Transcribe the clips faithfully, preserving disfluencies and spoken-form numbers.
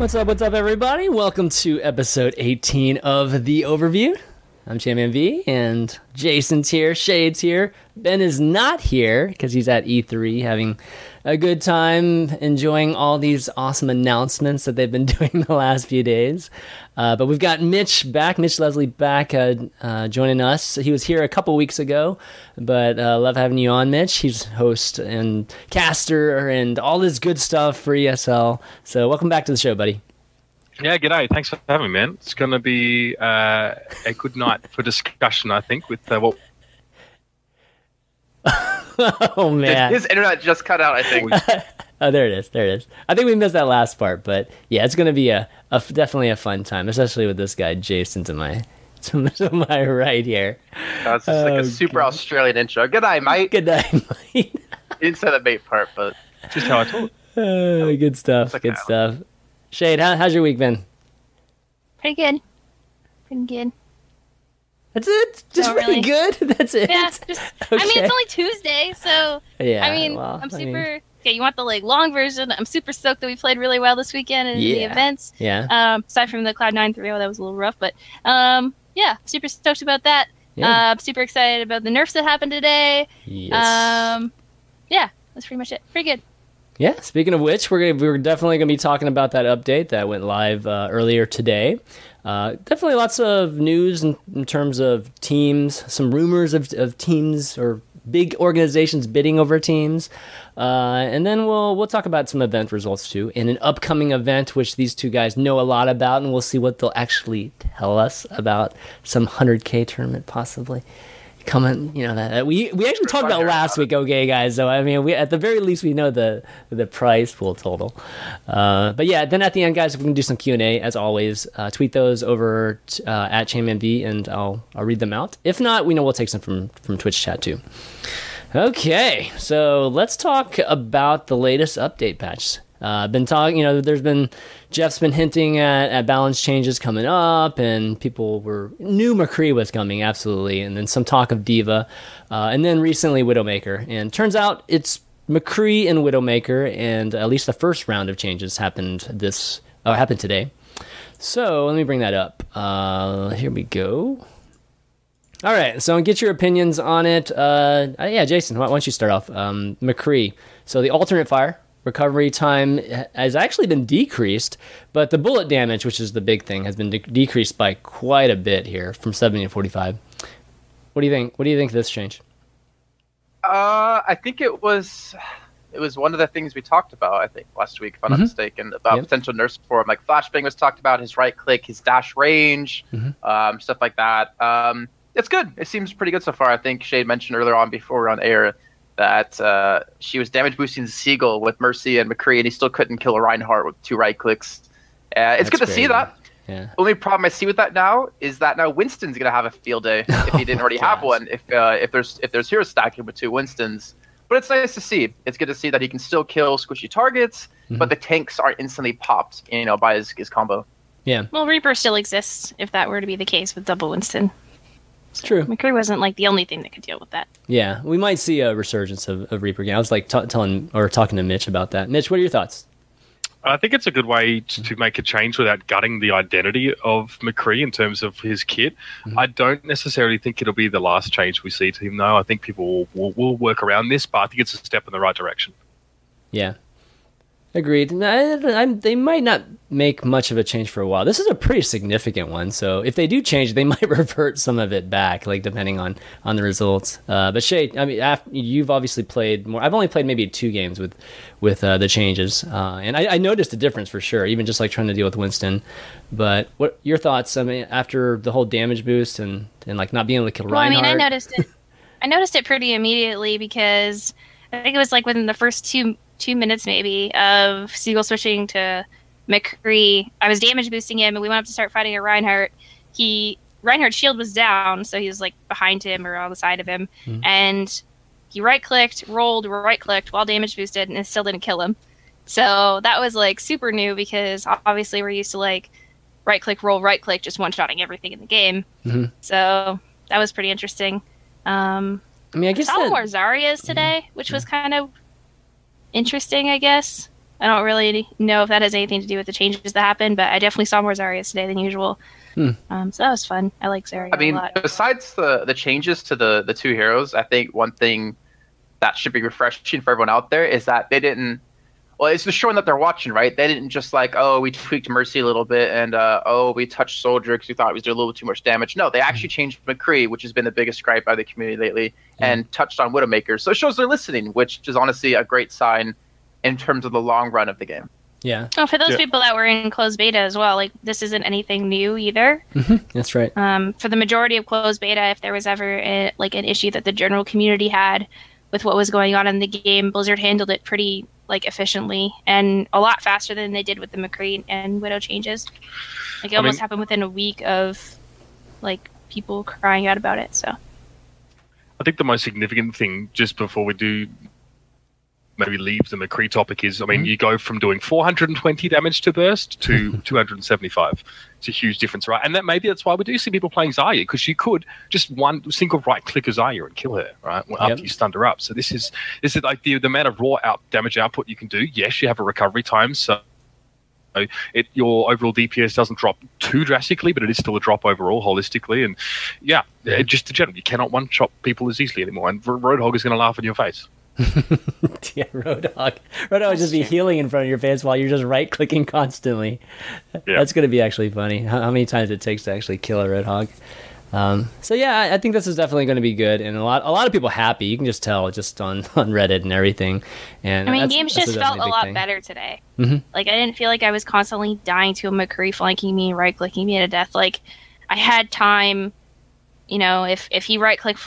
What's up, what's up, everybody? Welcome to episode eighteen of The Overview. I'm ChanManV, and Jason's here, Shayed's here. Ben is not here because he's at E three having a good time, enjoying all these awesome announcements that they've been doing the last few days. Uh, but we've got Mitch back, Mitch Leslie back, uh, uh, joining us. He was here a couple weeks ago, but uh, love having you on, Mitch. He's host and caster and all this good stuff for E S L. So welcome back to the show, buddy. Yeah, g'day. Thanks for having me, man. It's going to be uh, a good night for discussion, I think, with uh, what... Oh, man. His internet just cut out, I think. Oh, there it is. There it is. I think we missed that last part, but yeah, it's going to be a, a definitely a fun time, especially with this guy, Jason, to my, to, to my right here. No, it's just oh, like a super God. Australian intro. G'day, mate. G'day, mate. Didn't say the mate part, but just how I told it. Uh, good stuff. Like good stuff. Shayed, how, how's your week been? Pretty good. Pretty good. That's it? Just Not pretty really. good? That's it? Yeah, just, okay. I mean, it's only Tuesday, so... Yeah, I mean, well, I'm super... I mean... Okay, you want the like long version? I'm super stoked that we played really well this weekend in yeah. the events. Yeah. Um, aside from the Cloud nine three oh, that was a little rough, but... Um, yeah, super stoked about that. Yeah. Uh, I'm super excited about the nerfs that happened today. Yes. Um, yeah, that's pretty much it. Pretty good. Yeah, speaking of which, we're gonna, we're definitely going to be talking about that update that went live uh, earlier today. Uh, definitely lots of news in, in terms of teams, some rumors of, of teams or big organizations bidding over teams. Uh, and then we'll we'll talk about some event results too in an upcoming event, which these two guys know a lot about, and we'll see what they'll actually tell us about some one hundred K tournament possibly. Comment, you know that we we actually talked about last week. Okay, guys. So I mean, we at the very least we know the the prize pool total. Uh, but yeah, then at the end, guys, we can do some Q and A as always. Uh, tweet those over t- uh, at ChanManV, and I'll I'll read them out. If not, we know we'll take some from from Twitch chat too. Okay, so let's talk about the latest update patch. Uh, been talking, you know, there's been Jeff's been hinting at, at balance changes coming up, and people were knew McCree was coming, absolutely, and then some talk of D.Va, uh, and then recently Widowmaker, and turns out it's McCree and Widowmaker, and at least the first round of changes happened this uh, happened today. So let me bring that up. Uh, here we go. All right, so get your opinions on it. Uh, yeah, Jason, why don't you start off? Um, McCree. So the alternate fire. Recovery time has actually been decreased, but the bullet damage, which is the big thing, has been de- decreased by quite a bit here, from seventy to forty-five. What do you think? What do you think of this change? Uh, I think it was it was one of the things we talked about, I think, last week, if I'm mm-hmm. not mistaken, about yep. potential nerfs for him. Like Flashbang was talked about, his right click, his dash range, mm-hmm. um, stuff like that. Um, it's good. It seems pretty good so far. I think Shayed mentioned earlier on before we were on air that uh, she was damage boosting Seagull with Mercy and McCree, and he still couldn't kill Reinhardt with two right clicks. Uh, it's That's good to see that. Yeah. Only problem I see with that now is that now Winston's going to have a field day if he didn't already oh have one. If uh, if there's if there's hero stacking with two Winstons, but it's nice to see. It's good to see that he can still kill squishy targets, mm-hmm. but the tanks aren't instantly popped, you know, by his, his combo. Yeah. Well, Reaper still exists if that were to be the case with double Winston. It's true. McCree wasn't like the only thing that could deal with that. Yeah, we might see a resurgence of, of Reaper again. I was like t- telling or talking to Mitch about that. Mitch, what are your thoughts? I think it's a good way to, to make a change without gutting the identity of McCree in terms of his kit. Mm-hmm. I don't necessarily think it'll be the last change we see to him, though. I think people will, will work around this, but I think it's a step in the right direction. Yeah. Agreed. I, I'm, they might not make much of a change for a while. This is a pretty significant one, so if they do change, they might revert some of it back, like depending on, on the results. Uh, but Shay, I mean, after, you've obviously played more. I've only played maybe two games with with uh, the changes, uh, and I, I noticed a difference for sure. Even just like trying to deal with Winston. But what your thoughts? I mean, after the whole damage boost and, and like not being able to kill Reinhardt. Well, I mean, I noticed it. I noticed it pretty immediately because I think it was like within the first two. two minutes maybe of Seagull switching to McCree. I was damage boosting him and we went up to start fighting a Reinhardt. He Reinhardt's shield was down, so he was like behind him or on the side of him. Mm-hmm. And he right clicked, rolled, right clicked while damage boosted, and it still didn't kill him. So that was like super new because obviously we're used to like right click, roll, right click, just one shotting everything in the game. Mm-hmm. So that was pretty interesting. Um I mean I guess I saw that... more Zaryas today, mm-hmm. which was kind of interesting, I guess. I don't really know if that has anything to do with the changes that happened, but I definitely saw more Zaryas today than usual. Hmm. Um, so that was fun. I like Zarya I mean, a lot. Besides the, the changes to the, the two heroes, I think one thing that should be refreshing for everyone out there is that they didn't... Well, it's just showing that they're watching, right? They didn't just like, oh, we tweaked Mercy a little bit, and uh, oh, we touched Soldier because we thought we was doing a little too much damage. No, they actually changed McCree, which has been the biggest gripe by the community lately, yeah. and touched on Widowmaker. So it shows they're listening, which is honestly a great sign in terms of the long run of the game. Yeah. Oh, for those yeah. people that were in closed beta as well, like this isn't anything new either. Mm-hmm. That's right. Um, for the majority of closed beta, if there was ever a, like an issue that the general community had with what was going on in the game, Blizzard handled it pretty like efficiently and a lot faster than they did with the McCree and Widow changes. Like it I almost mean, happened within a week of like people crying out about it. So I think the most significant thing just before we do maybe leave the McCree topic is, I mean, mm-hmm. you go from doing four hundred twenty damage to burst to two hundred seventy-five. It's a huge difference, right? And that maybe that's why we do see people playing Zarya, because she could just one single right click of Zarya and kill her, right? Well, yep. After you stunned her up. So this is this is like the, the amount of raw out damage output you can do. Yes, you have a recovery time, so it, your overall D P S doesn't drop too drastically, but it is still a drop overall holistically. And yeah, mm-hmm. just in general, you cannot one shot people as easily anymore. And Roadhog is going to laugh in your face. Yeah, Roadhog. Roadhog would just be healing in front of your face while you're just right-clicking constantly. Yeah. That's going to be actually funny, how many times it takes to actually kill a Roadhog. Um, so yeah, I think this is definitely going to be good, and a lot a lot of people happy. You can just tell just on, on Reddit and everything. And I mean, that's, games that's just felt a lot thing. better today. Mm-hmm. Like, I didn't feel like I was constantly dying to a McCree flanking me and right-clicking me to death. Like, I had time, you know, if, if he right-click,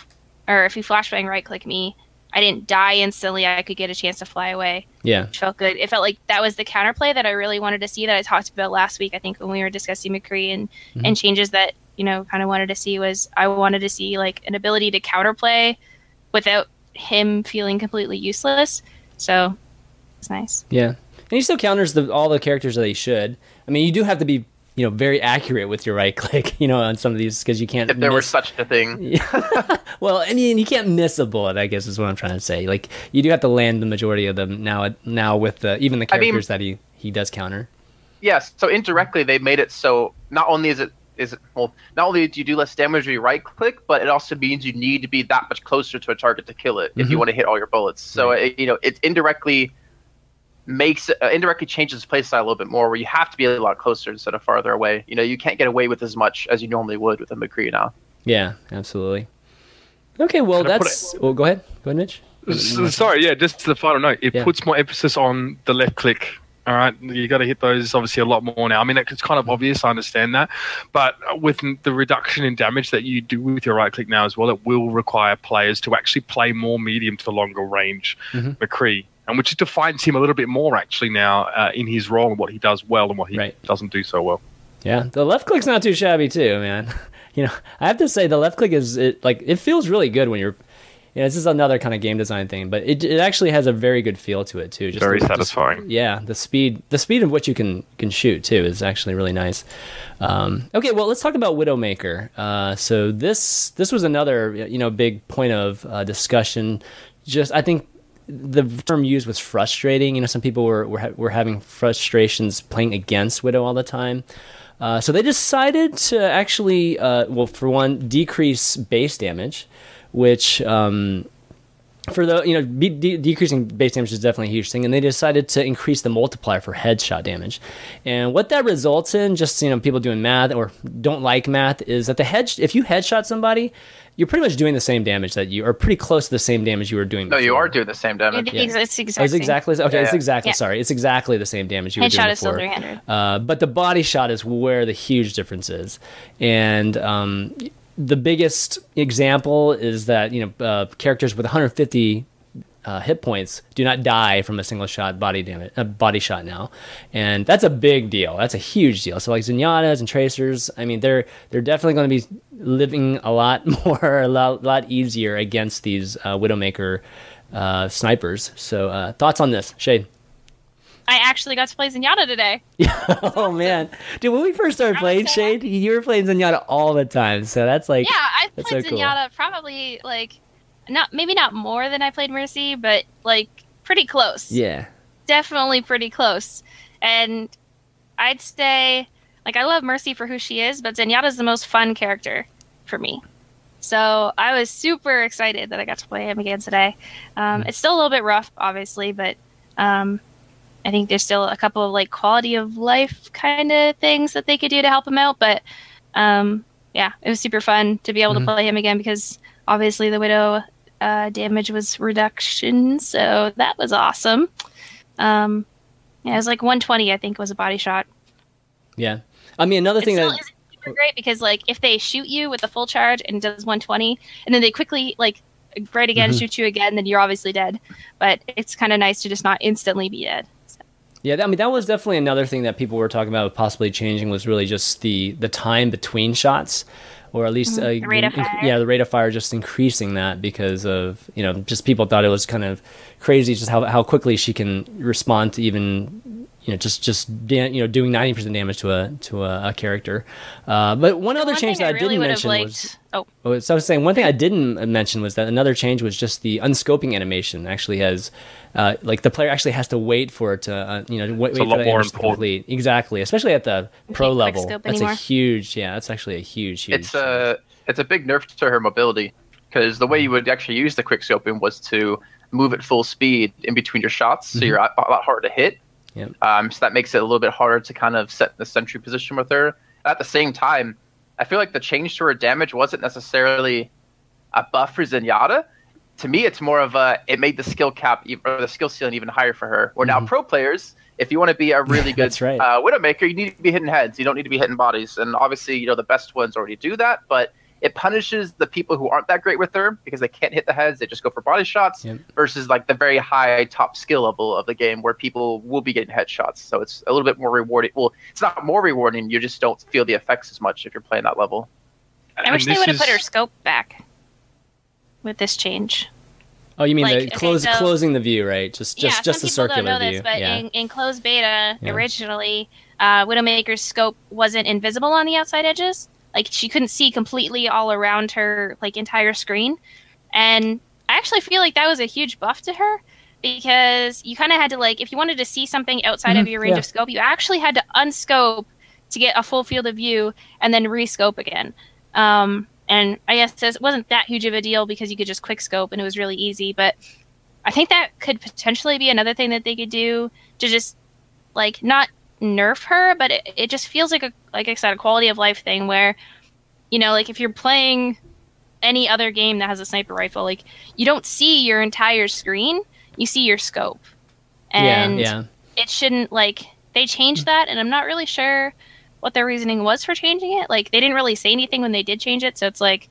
or if he flashbang right-click me, I didn't die instantly. I could get a chance to fly away. Yeah. Which felt good. It felt like that was the counterplay that I really wanted to see that I talked about last week, I think, when we were discussing McCree and, mm-hmm. and changes that, you know, kind of wanted to see was I wanted to see, like, an ability to counterplay without him feeling completely useless. So it's nice. Yeah. And he still counters the, all the characters that he should. I mean, you do have to be, you know, very accurate with your right click, you know, on some of these, because you can't. If there miss. were such a thing. Well, and you, you can't miss a bullet, I guess is what I'm trying to say. Like, you do have to land the majority of them now, now with the, even the characters I mean, that he, he does counter. Yes. Yeah, so indirectly, they made it so not only is it, is it, well, not only do you do less damage when you right click, but it also means you need to be that much closer to a target to kill it mm-hmm. if you want to hit all your bullets. So, right. it, you know, it indirectly. makes uh, indirectly changes the playstyle a little bit more, where you have to be a lot closer instead of farther away. You know, you can't get away with as much as you normally would with a McCree now. Yeah, absolutely. Okay, well, that's... It, well, go ahead. Go ahead, Mitch. Sorry, yeah, just the final note. It yeah. puts more emphasis on the left click. All right, you got to hit those obviously a lot more now. I mean, it's kind of obvious. I understand that, but with the reduction in damage that you do with your right click now as well, it will require players to actually play more medium to longer range mm-hmm. McCree. And which defines him a little bit more, actually, now uh, in his role and what he does well and what he right. doesn't do so well. Yeah, the left click's not too shabby, too, man. You know, I have to say the left click is it, like it feels really good when you're. You know, this is another kind of game design thing, but it it actually has a very good feel to it too. Just very the, satisfying. Just, yeah, the speed, the speed of which you can can shoot too is actually really nice. Um, okay, well, let's talk about Widowmaker. Uh, so this this was another you know big point of uh, discussion. Just I think. The term used was frustrating. You know, some people were were, were having frustrations playing against Widow all the time. Uh, so they decided to actually, uh, well, for one, decrease base damage, which um, for the you know be, de- decreasing base damage is definitely a huge thing. And they decided to increase the multiplier for headshot damage. And what that results in, just you know, people doing math or don't like math, is that the head if you headshot somebody. You're pretty much doing the same damage that you are pretty close to the same damage you were doing. No, before. you are doing the same damage. Yeah. It's exactly. It's exactly. Okay, yeah. it's exactly. Yeah. Sorry, it's exactly the same damage you Head were doing before. Headshot is still three hundred. Uh, but the body shot is where the huge difference is, and um, the biggest example is that you know uh, characters with one hundred fifty. Uh, hit points do not die from a single shot body damage, uh, body shot now, and that's a big deal. That's a huge deal. So like Zenyatta's and Tracers, I mean, they're they're definitely going to be living a lot more, a lot, lot easier against these uh, Widowmaker uh, snipers. So uh, thoughts on this, Shayed? I actually got to play Zenyatta today. Oh man, dude, when we first started playing Shayed, you were playing Zenyatta all the time. So that's like yeah, I played so Zenyatta cool. probably like. Not maybe not more than I played Mercy, but like pretty close. Yeah, definitely pretty close. And I'd say, like, I love Mercy for who she is, but Zenyatta's the most fun character for me. So I was super excited that I got to play him again today. Um, it's still a little bit rough, obviously, but um, I think there's still a couple of, like, quality of life kind of things that they could do to help him out. But, um, yeah, it was super fun to be able mm-hmm. to play him again because, obviously, the Widow uh, damage was reduction, so that was awesome. Um, yeah, it was, like, one twenty, I think, was a body shot. Yeah. I mean, another thing that... great because like if they shoot you with the full charge and it does one twenty and then they quickly like right again mm-hmm. shoot you again, then you're obviously dead, but it's kind of nice to just not instantly be dead. So. Yeah, I mean that was definitely another thing that people were talking about possibly changing was really just the the time between shots, or at least mm-hmm. uh, the rate of fire. yeah the rate of fire just increasing that because of you know just people thought it was kind of crazy just how how quickly she can respond to even you know, just just you know, doing ninety percent damage to a to a, a character. Uh, but one other one change that I, I really didn't mention liked... was oh, was, so I was saying one thing I didn't mention was that another change was just the unscoping animation actually has, uh, like the player actually has to wait for it to uh, you know wait, it's wait a lot for more important. Complete. Exactly, especially at the pro level. That's anymore. a huge yeah. That's actually a huge huge. It's a it's a big nerf to her mobility because the way you would actually use the quickscoping was to move at full speed in between your shots, so mm-hmm. you're a lot harder to hit. Yep. Um, so that makes it a little bit harder to kind of set the sentry position with her. At the same time, I feel like the change to her damage wasn't necessarily a buff for Zenyatta. To me, it's more of a it made the skill cap or the skill ceiling even higher for her. Where mm-hmm. now pro players, if you want to be a really good right. uh, Widowmaker, you need to be hitting heads. You don't need to be hitting bodies. And obviously, you know the best ones already do that, but it punishes the people who aren't that great with her because they can't hit the heads. They just go for body shots yep. versus like the very high top skill level of the game where people will be getting headshots. So it's a little bit more rewarding. Well, it's not more rewarding. You just don't feel the effects as much if you're playing that level. I and wish they would have is... put her scope back with this change. Oh, you mean like, the close, okay, so, closing the view, right? Just just, yeah, just the circular don't know view. This, but yeah. in, in closed beta, yeah. originally, uh, Widowmaker's scope wasn't invisible on the outside edges. Like, she couldn't see completely all around her, like, entire screen. And I actually feel like that was a huge buff to her because you kind of had to, like, if you wanted to see something outside mm-hmm, of your range yeah. of scope, you actually had to unscope to get a full field of view and then rescope again. Um, and I guess it wasn't that huge of a deal because you could just quick scope and it was really easy. But I think that could potentially be another thing that they could do to just, like, not... nerf her, but it, it just feels like a like I said, a quality of life thing where, you know, like if you're playing any other game that has a sniper rifle, like you don't see your entire screen, you see your scope. And yeah, yeah. it shouldn't like they changed that and I'm not really sure what their reasoning was for changing it. Like they didn't really say anything when they did change it, so it's like,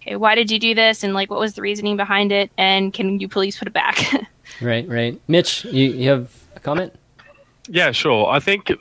okay, why did you do this and like what was the reasoning behind it and can you please put it back? right, right. Mitch, you, you have a comment? Yeah, sure. I think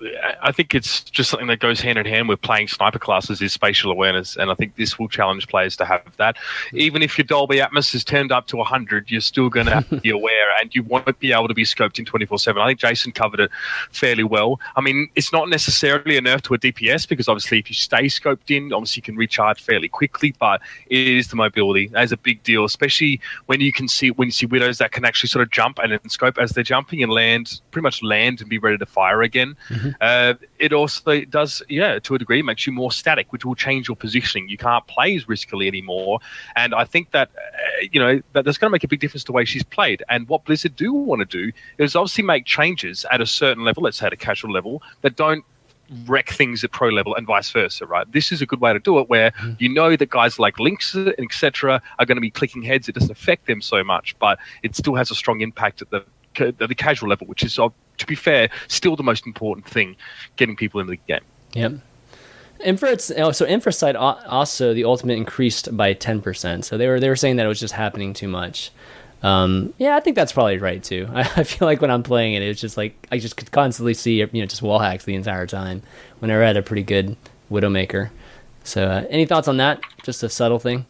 I think it's just something that goes hand in hand with playing sniper classes is spatial awareness, and I think this will challenge players to have that. Even if your Dolby Atmos is turned up to one hundred, you're still going to have to be aware, and you won't be able to be scoped in twenty-four seven. I think Jason covered it fairly well. I mean, it's not necessarily a nerf to a D P S because obviously if you stay scoped in, obviously you can recharge fairly quickly, but it is the mobility. That is a big deal, especially when you can see when you see widows that can actually sort of jump and then scope as they're jumping and land, pretty much land and be ready to fire again. Mm-hmm. Uh, it also does, yeah, to a degree, makes you more static, which will change your positioning. You can't play as riskily anymore. And I think that, uh, you know, that that's going to make a big difference to the way she's played. And what Blizzard do want to do is obviously make changes at a certain level, let's say at a casual level, that don't wreck things at pro level and vice versa, right? This is a good way to do it where mm-hmm. you know that guys like Lynx, et cetera are going to be clicking heads. It doesn't affect them so much, but it still has a strong impact at the at the casual level, which is obviously, to be fair, still the most important thing, getting people into the game. Yep. Infra, oh, so Infrasight also, the ultimate increased by ten percent. So they were they were saying that it was just happening too much. Um, yeah, I think that's probably right too. I, I feel like when I'm playing it, it's just like I just could constantly see you know just wall hacks the entire time whenever I had a pretty good Widowmaker. So uh, any thoughts on that? Just a subtle thing.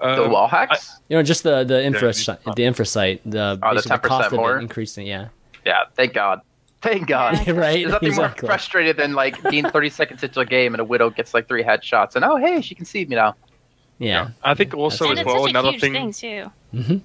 Um, the wall hacks? I, you know, just the the infra yeah, the infrasight the, oh, the ten percent cost more? Of it increasing. Yeah. Yeah. Thank God. Thank God. Yeah, right. There's nothing exactly. more frustrated than like being thirty seconds into a game and a widow gets like three headshots and oh hey she can see me now. Yeah. yeah. I think also as well another thing. thing too. Mm-hmm.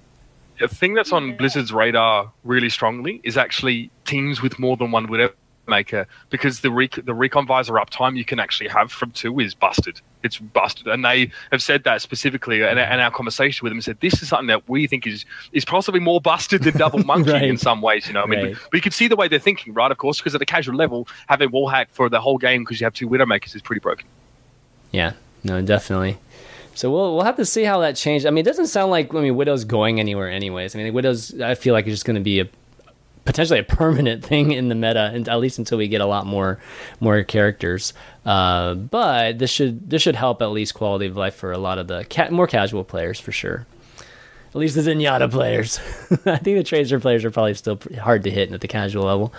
a thing that's on Blizzard's radar really strongly is actually teams with more than one Widowmaker, because the rec the recon visor uptime you can actually have from two is busted. It's busted, and they have said that specifically. And, and our conversation with them said this is something that we think is is possibly more busted than double monkey right. in some ways. You know, I mean, right. but you can see the way they're thinking, right? Of course, because at a casual level, having wallhack for the whole game because you have two Widowmakers is pretty broken. Yeah, no, definitely. So we'll we'll have to see how that changed. I mean, it doesn't sound like I mean Widow's going anywhere, anyways. I mean, Widow's I feel like it's just going to be a potentially a permanent thing in the meta, and at least until we get a lot more more characters. Uh, but this should this should help at least quality of life for a lot of the ca more casual players for sure. At least the Zenyatta players. I think the Tracer players are probably still hard to hit at the casual level.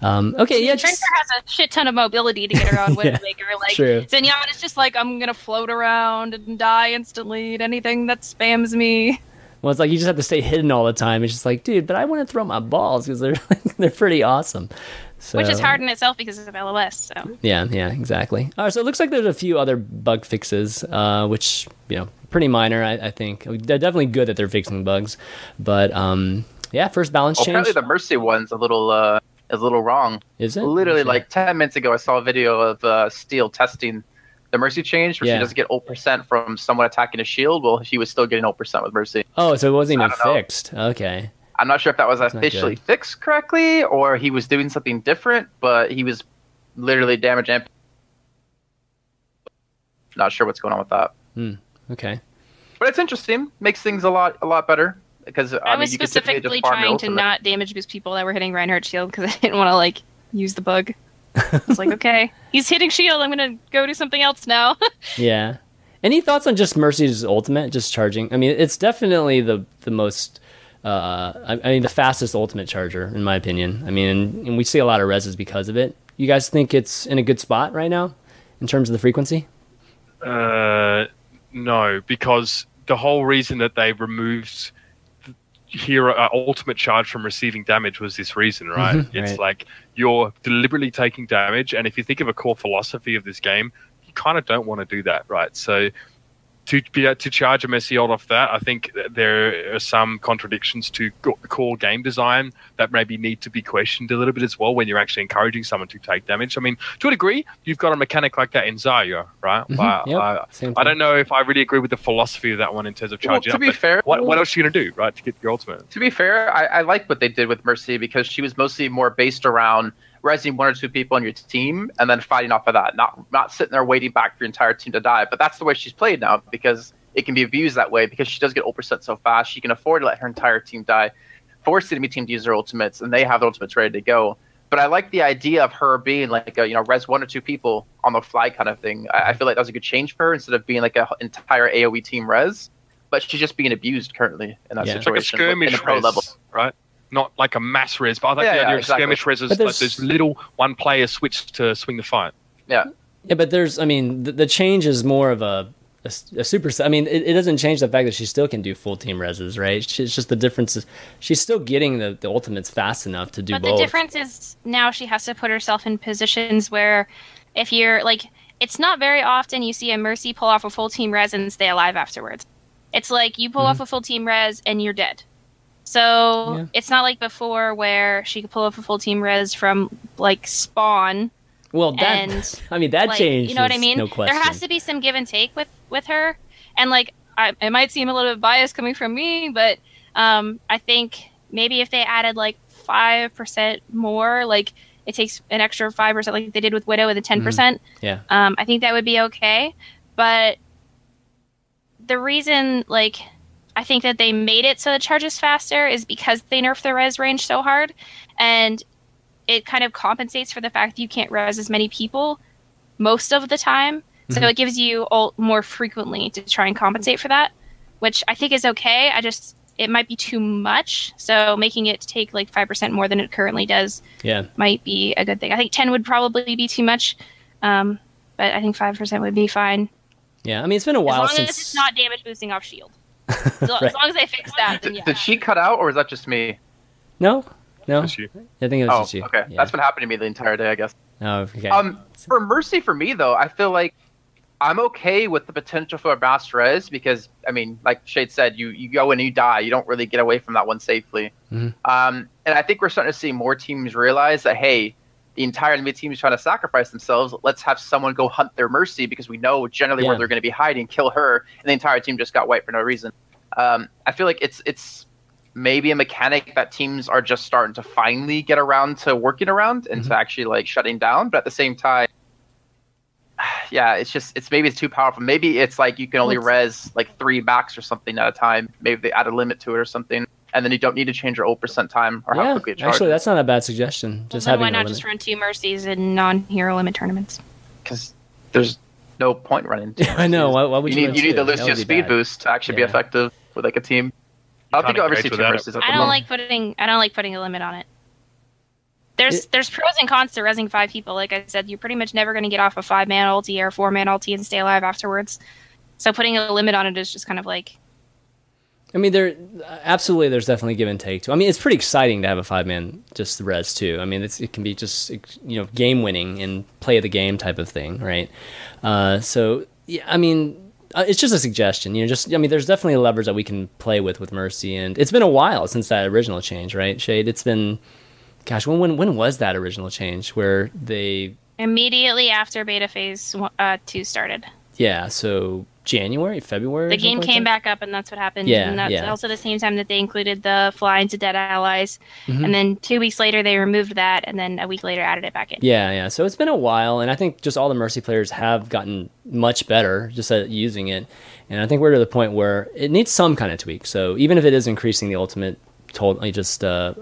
Um, okay, yeah. Tracer has a shit ton of mobility to get around Widowmaker. yeah, like true. Zenyatta's just like, I'm going to float around and die instantly at anything that spams me. Well, it's like you just have to stay hidden all the time. It's just like, dude, but I want to throw my balls because they're, they're pretty awesome. So, which is hard in itself because of L O S. So. Yeah, yeah, exactly. All right, so it looks like there's a few other bug fixes, uh, which, you know, pretty minor, I, I think. They're definitely good that they're fixing bugs, but um, yeah, first balance well, change. Apparently, the Mercy one's a little uh, is a little wrong. Is it? Literally, okay. like ten minutes ago, I saw a video of uh, Steel testing the Mercy change, where yeah. she doesn't get zero percent from someone attacking a shield. Well, she was still getting zero percent with Mercy. Oh, so it wasn't even fixed. Know. Okay. I'm not sure if that was That's officially fixed correctly or he was doing something different, but he was literally damage amp. Not sure what's going on with that. Hmm. Okay, but it's interesting. Makes things a lot, a lot better because I, I mean, was you specifically just trying to not damage boost people that were hitting Reinhardt's shield because I didn't want to like use the bug. I was like, okay, he's hitting shield. I'm gonna go do something else now. yeah. Any thoughts on just Mercy's ultimate, just charging? I mean, it's definitely the the most. Uh, I, I mean, the fastest ultimate charger, in my opinion. I mean, and, and we see a lot of reses because of it. You guys think it's in a good spot right now in terms of the frequency? Uh. No, because the whole reason that they removed the hero uh, ultimate charge from receiving damage was this reason, right? Mm-hmm, it's right. like you're deliberately taking damage, and if you think of a core philosophy of this game, you kind of don't want to do that, right? So to be uh, to charge a Mercy ult off that, I think that there are some contradictions to core game design that maybe need to be questioned a little bit as well when you're actually encouraging someone to take damage. I mean, to a degree, you've got a mechanic like that in Zarya, right? Mm-hmm, uh, yep, I, I don't know if I really agree with the philosophy of that one in terms of charging well, to up, be fair, what, what else are you going to do, right, to get your ultimate? To be fair, I, I like what they did with Mercy because she was mostly more based around resing one or two people on your team and then fighting off of that, not not sitting there waiting back for your entire team to die. But that's the way she's played now because it can be abused that way because she does get zero percent so fast. She can afford to let her entire team die, force the enemy team to use their ultimates, and they have their ultimates ready to go. But I like the idea of her being like a, you know, res one or two people on the fly kind of thing. I, I feel like that was a good change for her instead of being like an entire A O E team res. But she's just being abused currently in that yeah. situation. It's like a skirmish in a pro res, level. Right? Not like a mass res, but I like yeah, the idea yeah, of exactly. skirmish res is there's, like there's little one player switch to swing the fight. Yeah. Yeah, but there's, I mean, the, the change is more of a, a, a super, I mean, it, it doesn't change the fact that she still can do full team reses, right? She, it's just the difference is she's still getting the, the ultimates fast enough to do but both. But the difference is now she has to put herself in positions where if you're, like, it's not very often you see a Mercy pull off a full team res and stay alive afterwards. It's like you pull mm-hmm. off a full team res and you're dead. So yeah. it's not like before where she could pull up a full team res from like spawn. Well, that and, I mean that like, changed. You know what I mean? No question. There has to be some give and take with, with her, and like I, it might seem a little bit biased coming from me, but um, I think maybe if they added like five percent more, like it takes an extra five percent, like they did with Widow with the ten percent. Mm-hmm. Yeah. Um, I think that would be okay, but the reason like. I think that they made it so the charge is faster is because they nerfed the res range so hard, and it kind of compensates for the fact that you can't res as many people most of the time. Mm-hmm. So it gives you ult more frequently to try and compensate for that, which I think is okay. I just it might be too much, so making it take like five percent more than it currently does yeah. might be a good thing. I think ten would probably be too much, um, but I think five percent would be fine. Yeah, I mean it's been a while since as long as it's not damage boosting off shield. As long right. as they fix that, then yeah. Did she cut out, or is that just me? No, no. I think it was oh, just you. Okay, yeah. That's been happening to me the entire day, I guess. Oh, okay. Um, for Mercy, for me though, I feel like I'm okay with the potential for a mass res because, I mean, like Shayed said, you, you go and you die. You don't really get away from that one safely. Mm-hmm. Um, and I think we're starting to see more teams realize that, hey, the entire enemy team is trying to sacrifice themselves. Let's have someone go hunt their Mercy because we know generally yeah. where they're going to be hiding, kill her, and the entire team just got wiped for no reason. Um, I feel like it's it's maybe a mechanic that teams are just starting to finally get around to working around and mm-hmm. to actually like shutting down. But at the same time, yeah, it's just it's maybe it's too powerful. Maybe it's like you can only res like three max or something at a time. Maybe they add a limit to it or something, and then you don't need to change your ult percent time or yeah, how quickly it charges. Actually, that's not a bad suggestion. Just well, having why not just run two Mercies in non-hero limit tournaments? Because there's no point running. Two I know. Why, why would you? You need, you need to lose your speed bad. boost to actually yeah. be effective with like a team. I don't think I'll ever see two Mercies. I don't moment. like putting. I don't like putting a limit on it. There's there's pros and cons to resing five people. Like I said, you're pretty much never going to get off a five-man ulti or a four-man ulti and stay alive afterwards. So putting a limit on it is just kind of like... I mean, there absolutely there's definitely give and take too. I mean, it's pretty exciting to have a five-man just res too. I mean, it's, it can be just, you know, game-winning and play of the game type of thing, right? Uh, so, yeah, I mean... It's just a suggestion, you know. Just, I mean, there's definitely levers that we can play with with Mercy, and it's been a while since that original change, right, Shayed? It's been, gosh, when when when was that original change where they immediately after beta phase uh, two started? Yeah, so January, February. The game came like back up, and that's what happened. Yeah, and that's yeah. also the same time that they included the fly into dead allies, mm-hmm. and then two weeks later they removed that, and then a week later added it back in. Yeah, yeah. So it's been a while, and I think just all the Mercy players have gotten much better just at using it, and I think we're to the point where it needs some kind of tweak. So even if it is increasing the ultimate, totally just uh,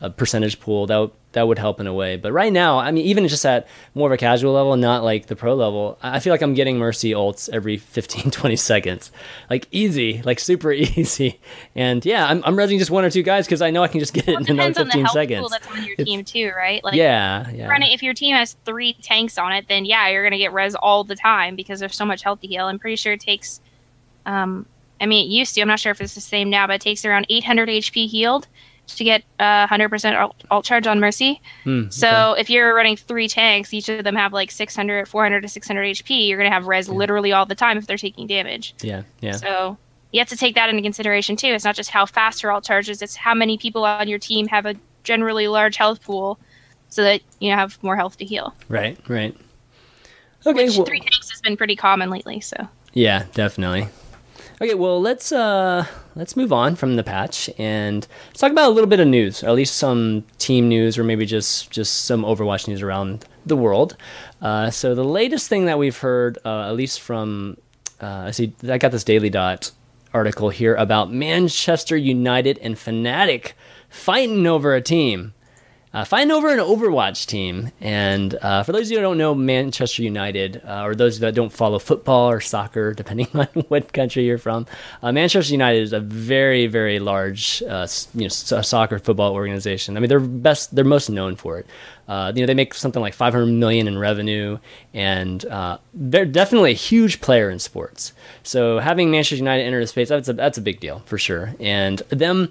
a percentage pool, that would, that would help in a way. But right now, I mean, even just at more of a casual level, not like the pro level, I feel like I'm getting Mercy ults every fifteen, twenty seconds. Like easy, like super easy. And yeah, I'm, I'm resing just one or two guys because I know I can just get well, it in another fifteen seconds. It depends on the health pool that's on your it's, team too, right? Like, yeah, yeah. If your team has three tanks on it, then yeah, you're going to get res all the time because there's so much health to heal. I'm pretty sure it takes, um, I mean, it used to, I'm not sure if it's the same now, but it takes around eight hundred H P healed to get uh, one hundred percent alt, alt charge on Mercy. Mm, okay. So if you're running three tanks, each of them have like six hundred, four hundred to six hundred H P, you're going to have res yeah. literally all the time if they're taking damage. Yeah, yeah. So you have to take that into consideration too. It's not just how fast your alt charges, it's how many people on your team have a generally large health pool so that you have more health to heal. Right, right. Okay, Which well, three tanks has been pretty common lately, so. Yeah, definitely. Okay, well, let's uh, let's move on from the patch and let's talk about a little bit of news, or at least some team news or maybe just, just some Overwatch news around the world. Uh, so the latest thing that we've heard, uh, at least from, uh, I see, I got this Daily Dot article here about Manchester United and Fnatic fighting over a team, uh, fighting over an Overwatch team. And uh, for those of you who don't know Manchester United, uh, or those that don't follow football or soccer, depending on what country you're from, uh, Manchester United is a very, very large, uh, you know, soccer football organization. I mean, they're best, they're most known for it. Uh, you know, they make something like five hundred million in revenue, and uh, they're definitely a huge player in sports. So having Manchester United enter the space, that's a, that's a big deal for sure. And them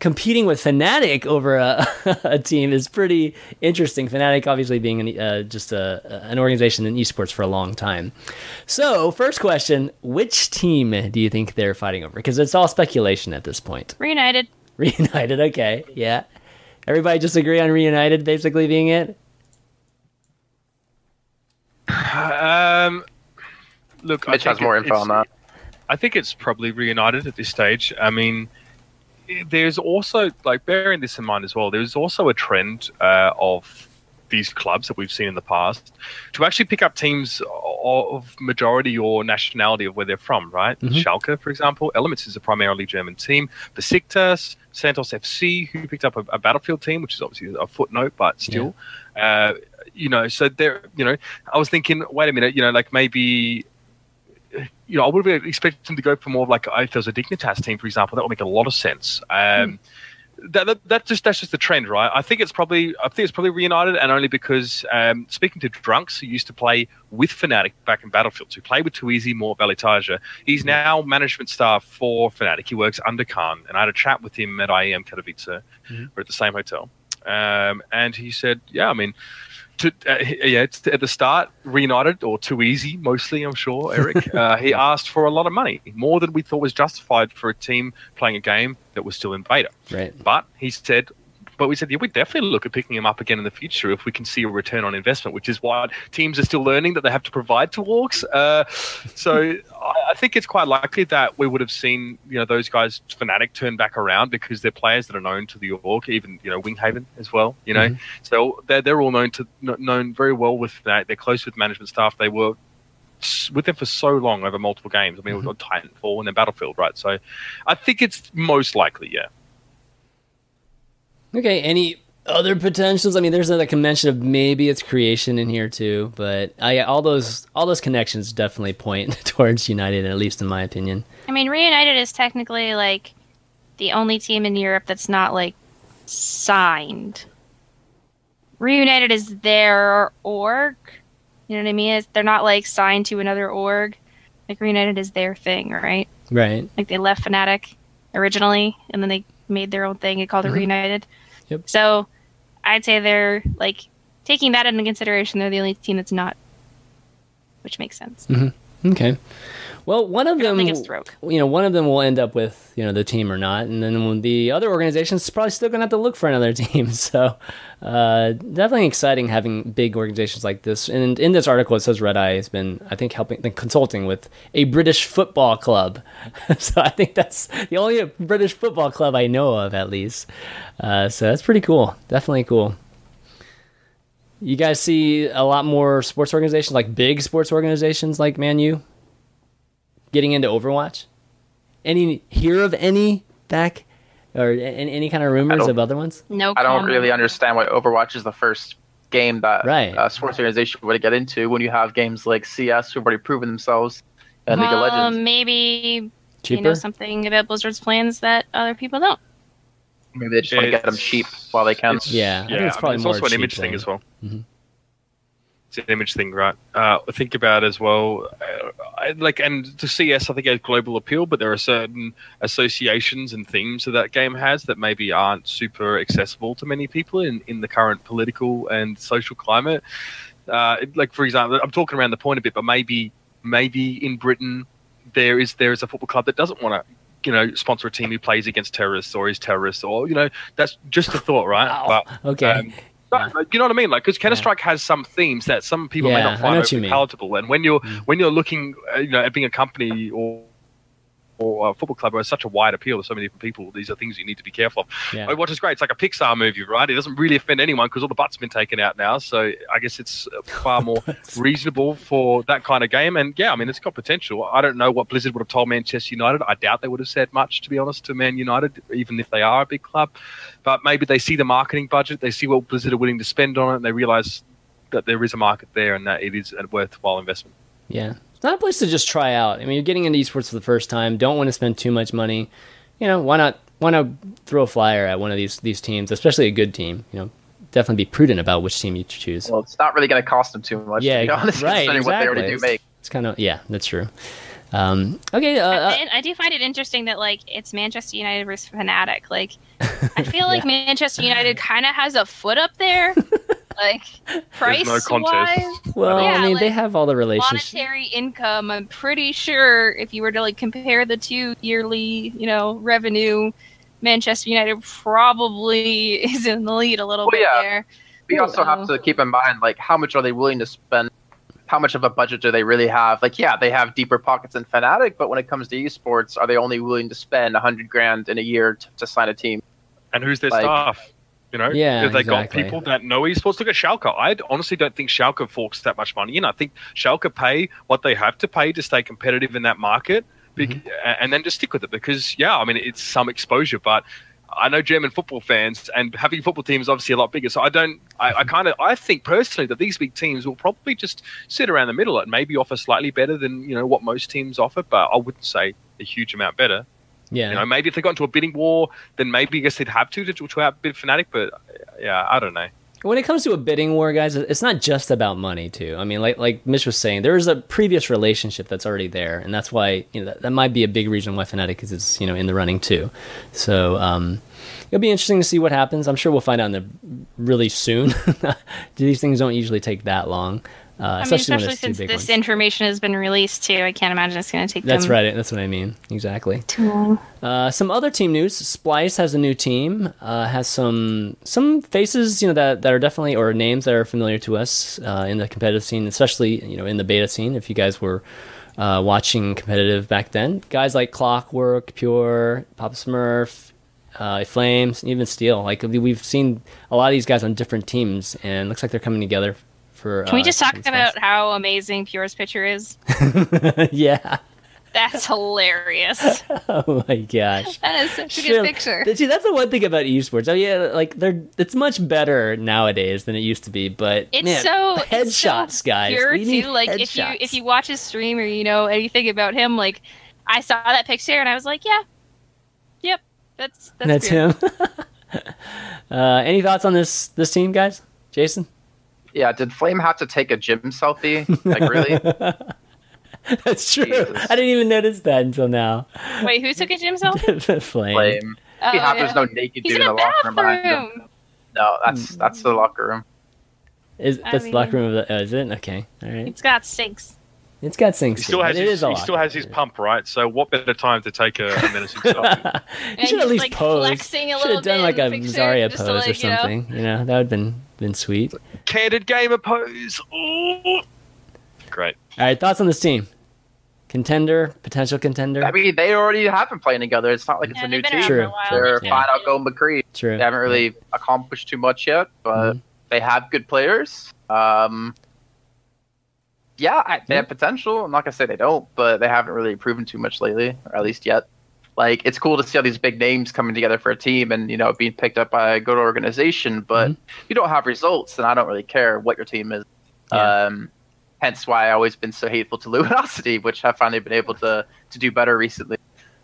competing with Fnatic over a, a team is pretty interesting. Fnatic obviously being an, uh, just a, an organization in esports for a long time. So first question, which team do you think they're fighting over? Because it's all speculation at this point. Reunited. Reunited, okay, yeah. Everybody just agree on Reunited basically being it? Um, look, Mitch has more info on that. I think it's probably Reunited at this stage. I mean... There's also, like, bearing this in mind as well, there's also a trend uh, of these clubs that we've seen in the past to actually pick up teams of majority or nationality of where they're from, right? Mm-hmm. Schalke, for example, Elements is a primarily German team. Besiktas, Santos F C, who picked up a, a Battlefield team, which is obviously a footnote, but still, yeah. uh, you know, so there, you know, I was thinking, wait a minute, you know, like maybe... You know, I would have expected them to go for more of like, if there was a Dignitas team, for example, that would make a lot of sense. Um, mm. that, that, that just that's just the trend, right? I think it's probably I think it's probably Reunited, and only because um, speaking to Drunks, who used to play with Fnatic back in Battlefield, who played with Tuizi, Moore, Valitaja, he's mm. now management staff for Fnatic. He works under Khan, and I had a chat with him at I A M Katowice. Mm. We're at the same hotel, um, and he said, "Yeah, I mean." to, uh, yeah, to, at the start, Reunited, or Too Easy mostly, I'm sure, Eric, uh, he asked for a lot of money, more than we thought was justified for a team playing a game that was still in beta. Right. But he said, but we said, yeah, we definitely look at picking him up again in the future if we can see a return on investment, which is why teams are still learning that they have to provide to orgs. Uh, so I think it's quite likely that we would have seen, you know, those guys, Fnatic, turn back around because they're players that are known to the org, even, you know, Winghaven as well, you know. Mm-hmm. So they're, they're all known to known very well with that. They're close with management staff. They were with them for so long over multiple games. I mean, mm-hmm. We've got Titanfall and then Battlefield, right? So I think it's most likely, yeah. Okay, any other potentials? I mean, there's another convention of maybe it's creation in here too, but uh, yeah, all those all those connections definitely point towards United, at least in my opinion. I mean, Reunited is technically like the only team in Europe that's not like signed. Reunited is their org, you know what I mean? It's, they're not like signed to another org. Like Reunited is their thing, right? Right. Like they left Fnatic originally, and then they made their own thing and called it mm-hmm. Reunited. Yep. So I'd say they're like taking that into consideration. They're the only team that's not, which makes sense. Mm-hmm. Okay. Well, one of I them, think it's Rogue. You know, one of them will end up with, you know, the team or not, and then the other organization's probably still going to have to look for another team. So uh, definitely exciting having big organizations like this. And in this article, it says Red Eye has been, I think, helping, consulting with a British football club. So I think that's the only British football club I know of, at least. Uh, so that's pretty cool. Definitely cool. You guys see a lot more sports organizations, like big sports organizations like Man U? Getting into Overwatch? Any hear of any back or any, any kind of rumors of other ones? No, I don't comment. Really understand why Overwatch is the first game that right. a sports organization would get into when you have games like C S who've already proven themselves and well, League of Legends. Maybe cheaper? You know something about Blizzard's plans that other people don't. Maybe they just want to get them cheap while they can. It's, yeah, yeah. I think it's probably I mean, it's more also an image thing as well. Mm-hmm. It's an image thing, right? Uh, think about as well, uh, I, like, and to C S, I think it has global appeal, but there are certain associations and themes that that game has that maybe aren't super accessible to many people in, in the current political and social climate. Uh, like, for example, I'm talking around the point a bit, but maybe maybe in Britain there is there is a football club that doesn't want to, you know, sponsor a team who plays against terrorists or is terrorists, or, you know, that's just a thought, right? Wow. But, okay. Um, Yeah. No, you know what I mean? Like, because Counter-Strike yeah. has some themes that some people yeah, may not find overly palatable. And when you're mm. when you're looking, uh, you know, at being a company or or a football club has such a wide appeal to so many different people, these are things you need to be careful of. Yeah. Overwatch is great. It's like a Pixar movie, right? It doesn't really offend anyone because all the butt's been taken out now. So I guess it's far more reasonable for that kind of game. And yeah, I mean, it's got potential. I don't know what Blizzard would have told Manchester United. I doubt they would have said much, to be honest, to Man United, even if they are a big club. But maybe they see the marketing budget, they see what Blizzard are willing to spend on it, and they realize that there is a market there and that it is a worthwhile investment. Yeah. It's not a place to just try out. I mean, you're getting into esports for the first time. Don't want to spend too much money. You know, why not? Why not throw a flyer at one of these these teams, especially a good team? You know, definitely be prudent about which team you choose. Well, it's not really going to cost them too much. Yeah, to be honest, right. Exactly. What they already do make. It's kind of yeah, that's true. Um, okay, uh, I, I do find it interesting that like it's Manchester United versus Fnatic. Like, I feel yeah. like Manchester United kind of has a foot up there. Like price no wise, well, yeah, I mean like, they have all the relationships. Monetary income. I'm pretty sure if you were to like compare the two yearly, you know, revenue, Manchester United probably is in the lead a little well, bit yeah. there. We also so. have to keep in mind like how much are they willing to spend? How much of a budget do they really have? Like, yeah, they have deeper pockets than Fnatic, but when it comes to esports, are they only willing to spend a hundred grand in a year to, to sign a team? And who's their like, staff? You know, yeah, if they exactly. got people that know esports. Look at Schalke. I honestly don't think Schalke forks that much money in. I think Schalke pay what they have to pay to stay competitive in that market, mm-hmm. and then just stick with it. Because, yeah, I mean, it's some exposure, but I know German football fans, and having football teams obviously a lot bigger. So I don't. I, I kind of. I think personally that these big teams will probably just sit around the middle and maybe offer slightly better than you know what most teams offer, but I wouldn't say a huge amount better. Yeah, you know, maybe if they got into a bidding war, then maybe I guess they'd have to to, to outbid Fnatic. But yeah, I don't know. When it comes to a bidding war, guys, it's not just about money, too. I mean, like like Mitch was saying, there is a previous relationship that's already there, and that's why, you know, that, that might be a big reason why Fnatic is, is, you know, in the running, too. So um, it'll be interesting to see what happens. I'm sure we'll find out in the, really soon. These things don't usually take that long. Uh, I mean, especially, especially since this ones. information has been released, too. I can't imagine it's going to take That's them right. That's what I mean. Exactly. Too long. Uh, some other team news. Splice has a new team. Uh, has some some faces, you know, that, that are definitely, or names that are familiar to us uh, in the competitive scene, especially, you know, in the beta scene. If you guys were uh, watching competitive back then, guys like Clockwork, Pure, Papa Smurf, uh, Flames, even Steel. Like, we've seen a lot of these guys on different teams, and it looks like they're coming together. For, Can uh, we just talk about guys. how amazing Pure's picture is? Yeah. That's hilarious. Oh my gosh. That is such a good picture. See, that's the one thing about esports. Oh yeah, like they're it's much better nowadays than it used to be, but it's man, so headshots, it's so guys. Pure too. Like headshots. if you if you watch his stream or you know anything about him, like I saw that picture and I was like, yeah. Yep. That's that's, that's him. uh, any thoughts on this this team, guys? Jason? Yeah, did Flame have to take a gym selfie? Like, really? That's true. Jesus. I didn't even notice that until now. Wait, who took a gym selfie? Flame. Flame. Oh, yeah. There's no naked He's dude in the bathroom. locker room. Behind him. No, that's that's the locker room. Is that's I mean, the locker room? Of the, oh, is it? Okay, all right. It's got sinks. It's got sinks. He still has, his, he still has his pump, right? So what better time to take a, a menacing selfie? You should at least like pose. Should have done like a Zarya pose like, or something. You know, you know that would have been. Been sweet. Candid gamer pose. Ooh. Great. All right, thoughts on this team? Contender, potential contender. I mean, they already have been playing together. It's not like it's yeah, a new team. True. They're yeah. Fnatic and McCree. True. They haven't really yeah. accomplished too much yet, but mm-hmm. they have good players. Um, yeah, I, they yeah. have potential. I'm not gonna say they don't, but they haven't really proven too much lately, or at least yet. Like, it's cool to see all these big names coming together for a team and, you know, being picked up by a good organization. But mm-hmm. if you don't have results, then I don't really care what your team is. Yeah. Um, hence why I've always been so hateful to Luminosity, which have finally been able to, to do better recently.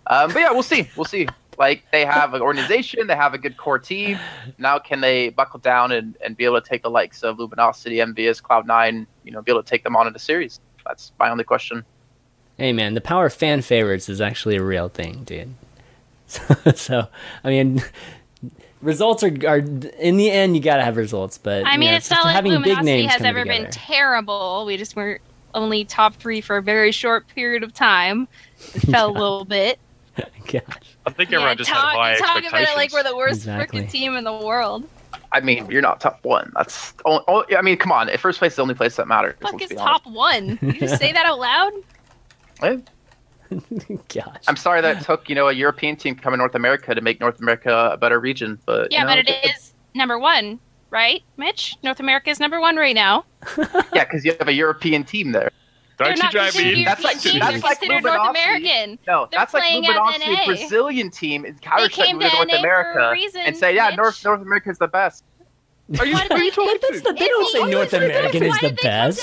Um, but, yeah, we'll see. We'll see. Like, they have an organization. They have a good core team. Now can they buckle down and, and be able to take the likes of Luminosity, EnVyUs, Cloud nine, you know, be able to take them on in the series? That's my only question. Hey man, the power of fan favorites is actually a real thing, dude. So, so I mean, results are, are in the end you gotta have results, but I mean, know, it's not like Luminosity has ever together. been terrible. We just were only top three for a very short period of time. It fell yeah. a little bit. Gosh. I think everyone yeah, just talk, had high expectations. Talk about it like we're the worst exactly. freaking team in the world. I mean, you're not top one. That's oh, oh, I mean, come on. At first place is the only place that matters. What the fuck is top one? You just say that out loud? Gosh. I'm sorry that it took, you know, a European team coming to North America to make North America a better region, but yeah, you know, but it is number one, right, Mitch? North America is number one right now. Yeah, because you have a European team there. Don't you, Jamie? That's like team. that's like North American. No, They're that's like Luminosity, a Brazilian team, and countership to North N A America reason, and say, yeah, Mitch. North North America is the best. Are you, are you talking to? The, they don't say North American is the best.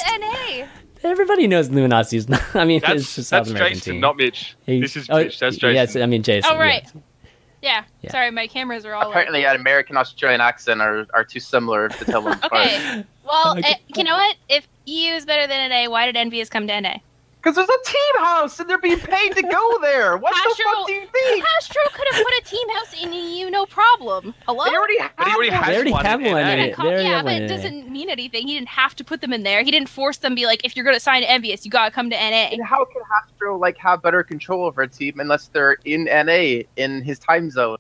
Everybody knows Luminosity is not. I mean, that's, it's just South American Jason, team. Not Mitch. He's, this is oh, Mitch. That's Jason. Yes, I mean Jason. Oh right. Yeah. yeah. Sorry, my cameras are all. Apparently, an American Australian accent are, are too similar to tell them apart. Okay. Well, okay. It, you know what? If E U is better than N A, why did EnVyUs come to N A? Because there's a team house and they're being paid to go there. What Astro, the fuck do you think? Astro could have put a team house in E U, no problem. Hello? They already have, but he already has they already one. Have one in it. Call, yeah, but it doesn't mean anything. He didn't have to put them in there. He didn't force them to be like, if you're going to sign EnVyUs, you got to come to N A. And how can Astro like have better control over a team unless they're in N A in his time zone?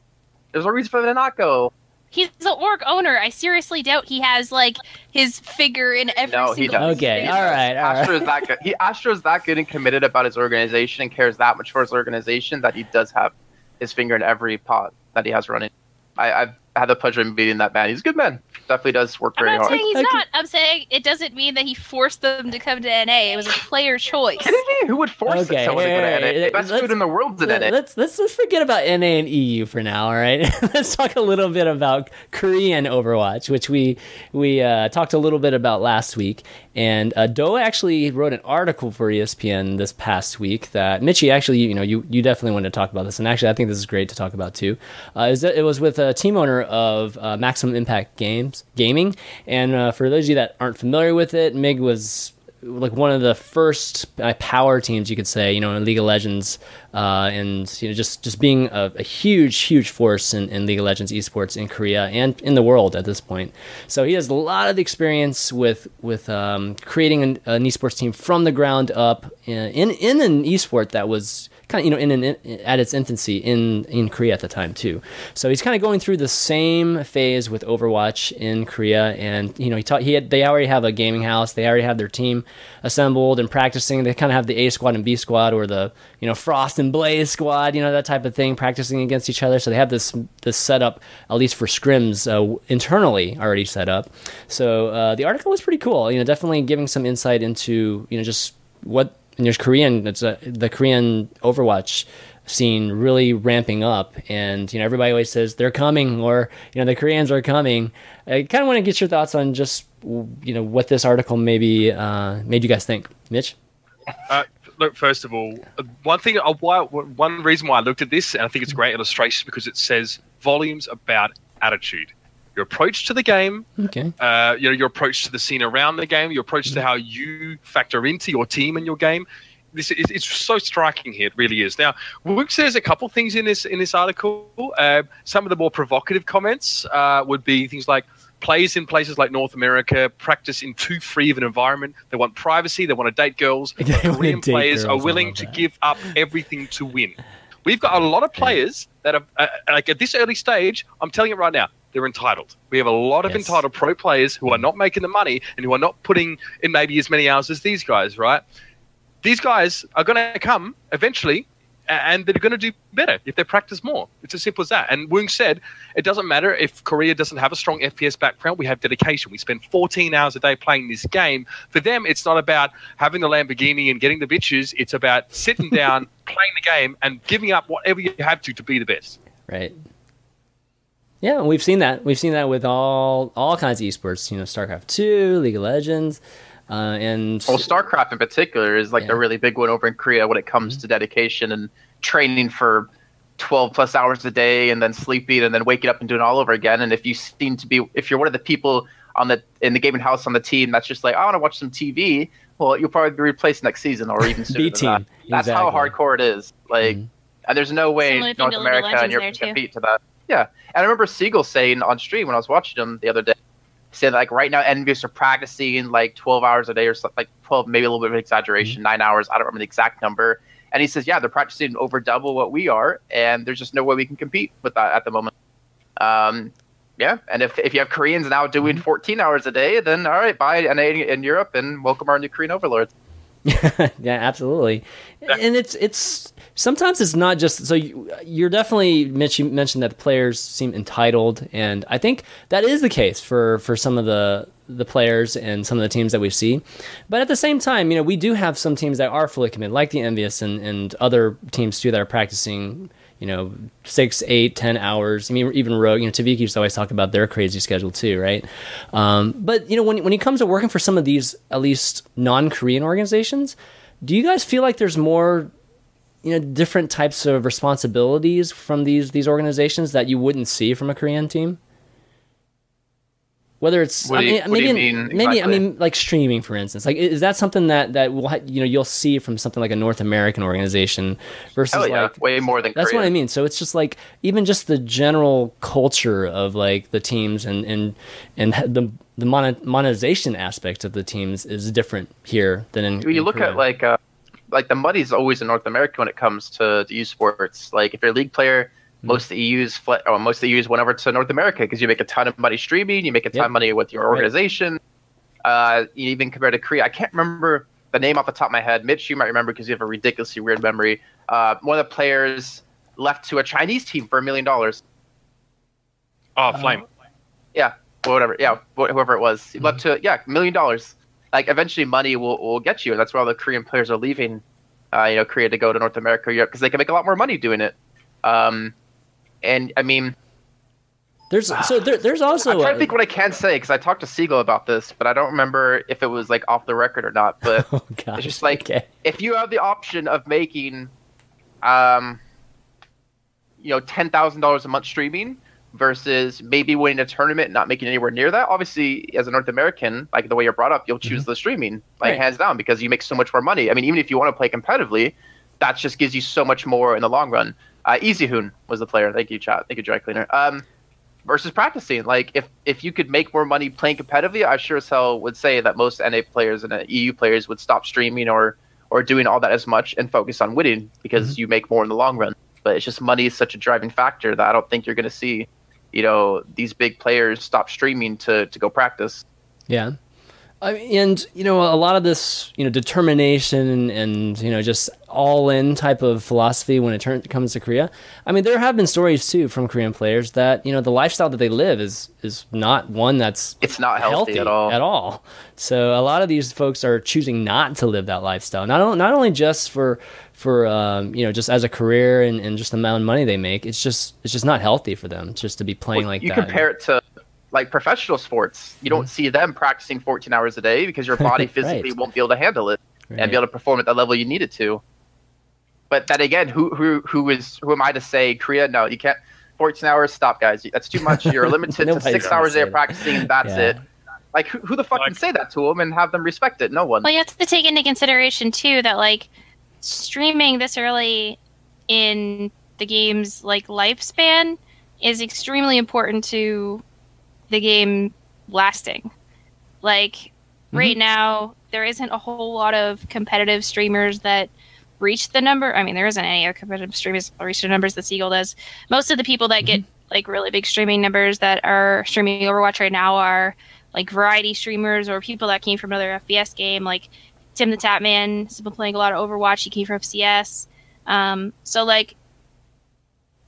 There's no reason for them to not go. He's an org owner. I seriously doubt he has like his figure in every no, single. No, he does. Okay, all right, all right. Astro's that good. He Astro's that good and committed about his organization and cares that much for his organization that he does have his finger in every pot that he has running. I, I've had the pleasure of meeting that man. He's a good man. Definitely does work I'm very hard. I'm not saying he's not. I'm saying it doesn't mean that he forced them to come to N A. It was a player choice. Kidding me? Who would force okay, someone hey, to go to N A? Hey, the best food in the world's in N A. Let's, let's let's forget about N A and E U for now. All right, let's talk a little bit about Korean Overwatch, which we we uh, talked a little bit about last week. And uh, Doa actually wrote an article for E S P N this past week that Mitchie actually, you know, you you definitely wanted to talk about this, and actually I think this is great to talk about too. Uh, is that it was with a team owner more of uh, Maximum Impact games gaming. And uh, for those of you that aren't familiar with it, M I G was like one of the first uh, power teams, you could say, you know, in League of Legends, uh, and you know, just just being a, a huge, huge force in, in League of Legends esports in Korea and in the world at this point. So he has a lot of experience with with um, creating an, an esports team from the ground up in in, in an esport that was kind of, you know, in, an, in at its infancy in in Korea at the time too. So he's kind of going through the same phase with Overwatch in Korea, and you know, he taught he had, they already have a gaming house, they already have their team assembled and practicing. They kind of have the A squad and B squad, or the, you know, Frost and Blaze squad, you know, that type of thing, practicing against each other. So they have this this setup, at least for scrims, uh, internally already set up. So uh, the article was pretty cool, you know, definitely giving some insight into, you know, just what, and there's Korean, it's a, the Korean Overwatch scene really ramping up, and you know, everybody always says they're coming, or you know, the Koreans are coming. I kind of want to get your thoughts on just, you know, what this article maybe uh, made you guys think, Mitch. Uh, look, first of all, one thing, why, one reason why I looked at this, and I think it's a great illustration, because it says volumes about attitude. Your approach to the game, okay. uh, you know, your approach to the scene around the game, your approach to how you factor into your team and your game. This is, it's so striking here, it really is. Now, Wook says a couple things in this in this article. Uh, some of the more provocative comments uh, would be things like, plays in places like North America practice in too free of an environment. They want privacy. They want to date girls. Korean date players girls, are willing to give up everything to win. We've got a lot of players that are uh, like at this early stage, I'm telling you right now, they're entitled. We have a lot of yes. entitled pro players who are not making the money and who are not putting in maybe as many hours as these guys, right? These guys are going to come eventually, and they're going to do better if they practice more. It's as simple as that. And Woong said, it doesn't matter if Korea doesn't have a strong F P S background. We have dedication. We spend fourteen hours a day playing this game. For them, it's not about having the Lamborghini and getting the bitches. It's about sitting down, playing the game, and giving up whatever you have to to be the best. Right. Yeah, we've seen that. We've seen that with all all kinds of esports. You know, StarCraft two, League of Legends, uh, and well, StarCraft in particular is like yeah. a really big one over in Korea when it comes mm-hmm. to dedication and training for twelve plus hours a day, and then sleeping, and then waking up and doing it all over again. And if you seem to be, if you're one of the people on the in the gaming house on the team that's just like, I want to watch some T V, well, you'll probably be replaced next season or even sooner. B team. Than that. That's exactly. how hardcore it is. Like, mm-hmm. and there's no way North America and Europe can compete to that. Yeah, and I remember Seagull saying on stream when I was watching him the other day, saying like right now EnVyUs are practicing like twelve hours a day or something, like twelve, maybe a little bit of an exaggeration, mm-hmm. nine hours. I don't remember the exact number. And he says, yeah, they're practicing over double what we are, and there's just no way we can compete with that at the moment. Um, yeah, and if if you have Koreans now doing mm-hmm. fourteen hours a day, then all right, bye N A in Europe, and welcome our new Korean overlords. yeah, absolutely. And it's it's sometimes it's not just so you, you're definitely Mitch, you mentioned that the players seem entitled, and I think that is the case for, for some of the the players and some of the teams that we see. But at the same time, you know, we do have some teams that are fully committed, like the EnVyUs and, and other teams too that are practicing, you know, six, eight, ten hours. I mean, even Rogue, you know, Taviki used to always talk about their crazy schedule too, right? Um, but, you know, when when it comes to working for some of these, at least non-Korean organizations, do you guys feel like there's more, you know, different types of responsibilities from these, these organizations that you wouldn't see from a Korean team? Whether it's you, I mean, maybe mean exactly? maybe I mean like streaming, for instance, like is that something that that will you know you'll see from something like a North American organization versus oh, yeah. like way more than that's Korea. What I mean. So it's just like even just the general culture of like the teams and and and the the monetization aspect of the teams is different here than in. When you in look Korea. At like uh, like the money's always in North America when it comes to to esports. Like if you're a league player. Most of the E Us fled, or most of the E Us went over to North America because you make a ton of money streaming, you make a ton yep. of money with your organization. Right. Uh, even compared to Korea, I can't remember the name off the top of my head. Mitch, you might remember because you have a ridiculously weird memory. Uh, one of the players left to a Chinese team for a million dollars. Oh, Flame. Um, yeah, whatever. Yeah, whoever it was, he mm-hmm. left to yeah, a million dollars. Like eventually, money will will get you, and that's why all the Korean players are leaving. Uh, you know, Korea to go to North America or Europe because they can make a lot more money doing it. Um, And I mean, there's so there, there's also. I'm trying to think what I can say because I talked to Siegel about this, but I don't remember if it was like off the record or not. But oh, gosh, it's just like okay. if you have the option of making, um, you know, ten thousand dollars a month streaming versus maybe winning a tournament, not making anywhere near that. Obviously, as a North American, like the way you're brought up, you'll choose mm-hmm. the streaming, like right. hands down, because you make so much more money. I mean, even if you want to play competitively, that just gives you so much more in the long run. Uh, Easyhoon was the player. Thank you, chat. Thank you, dry cleaner. Um, versus practicing, like if if you could make more money playing competitively, I sure as hell would say that most N A players and E U players would stop streaming or or doing all that as much and focus on winning, because mm-hmm. you make more in the long run. But it's just money is such a driving factor that I don't think you're going to see, you know, these big players stop streaming to to go practice. Yeah. I mean, and, you know, a lot of this, you know, determination and, you know, just all in type of philosophy when it turn, comes to Korea. I mean, there have been stories, too, from Korean players that, you know, the lifestyle that they live is is not one that's it's not healthy, healthy at all. At all. So a lot of these folks are choosing not to live that lifestyle, not, not only just for for, um, you know, just as a career and, and just the amount of money they make. It's just it's just not healthy for them just to be playing well, like you that. You compare it to like professional sports, you don't mm-hmm. see them practicing fourteen hours a day because your body physically right. won't be able to handle it right. and be able to perform at the level you need it to. But then again, who who who is who am I to say, Korea, no, you can't. fourteen hours, stop, guys. That's too much. You're limited to six hours a day of practicing, and that's yeah. it. Like, who, who the fuck like, can say that to them and have them respect it? No one. Well, you have to take into consideration, too, that, like, streaming this early in the game's, like, lifespan is extremely important to the game lasting. Like mm-hmm. right now there isn't a whole lot of competitive streamers that reach the number. I mean, there isn't any competitive streamers that reach the numbers that Seagull does. Most of the people that mm-hmm. get like really big streaming numbers that are streaming Overwatch right now are like variety streamers or people that came from another F P S game. Like Tim the Tapman has been playing a lot of Overwatch. He came from F C S. Um, so like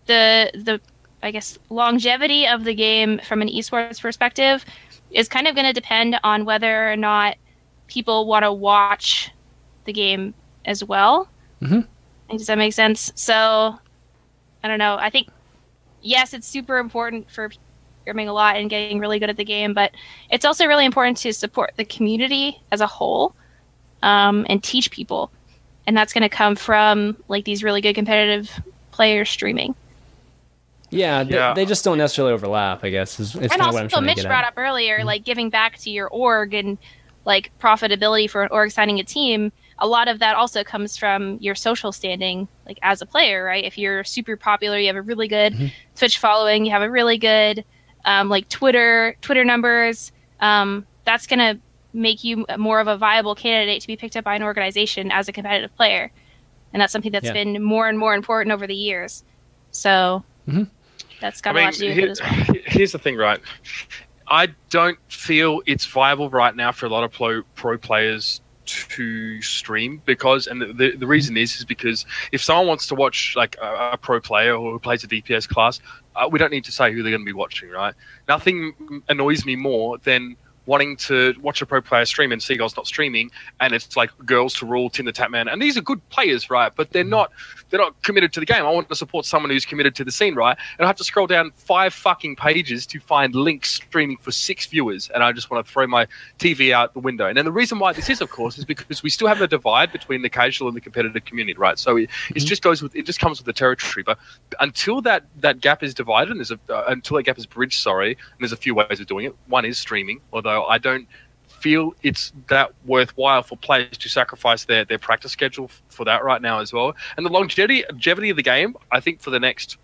the the I guess, longevity of the game from an esports perspective is kind of going to depend on whether or not people want to watch the game as well. Mm-hmm. Does that make sense? So, I don't know. I think, yes, it's super important for streaming a lot and getting really good at the game, but it's also really important to support the community as a whole um, and teach people. And that's going to come from like these really good competitive players streaming. Yeah, they, yeah. they just don't necessarily overlap, I guess. Is, is and also, what I'm Mitch to brought at. up earlier, mm-hmm. like giving back to your org and like profitability for an org signing a team. A lot of that also comes from your social standing, like as a player, right? If you're super popular, you have a really good mm-hmm. Twitch following, you have a really good um, like Twitter Twitter numbers. Um, that's gonna make you more of a viable candidate to be picked up by an organization as a competitive player, and that's something that's yeah. been more and more important over the years. So. Mm-hmm. That's got I mean, a lot to do with here, it as well. Here's the thing, right? I don't feel it's viable right now for a lot of pro, pro players to stream because, and the, the, the reason is, is because if someone wants to watch like a, a pro player or who plays a D P S class, uh, we don't need to say who they're going to be watching, right? Nothing annoys me more than wanting to watch a pro player stream and Seagull's not streaming, and it's like Girls to Rule, Tim the Tapman, and these are good players, right? But they're not. They're not committed to the game. I want to support someone who's committed to the scene, right? And I have to scroll down five fucking pages to find links streaming for six viewers, and I just want to throw my T V out the window. And then the reason why this is, of course, is because we still have a divide between the casual and the competitive community, right? So it, mm-hmm. it just goes with it just comes with the territory. But until that, that gap is divided, and there's a uh, until that gap is bridged, sorry, and there's a few ways of doing it. One is streaming, although I don't feel it's that worthwhile for players to sacrifice their, their practice schedule f- for that right now as well. And the longevity, longevity of the game, I think for the next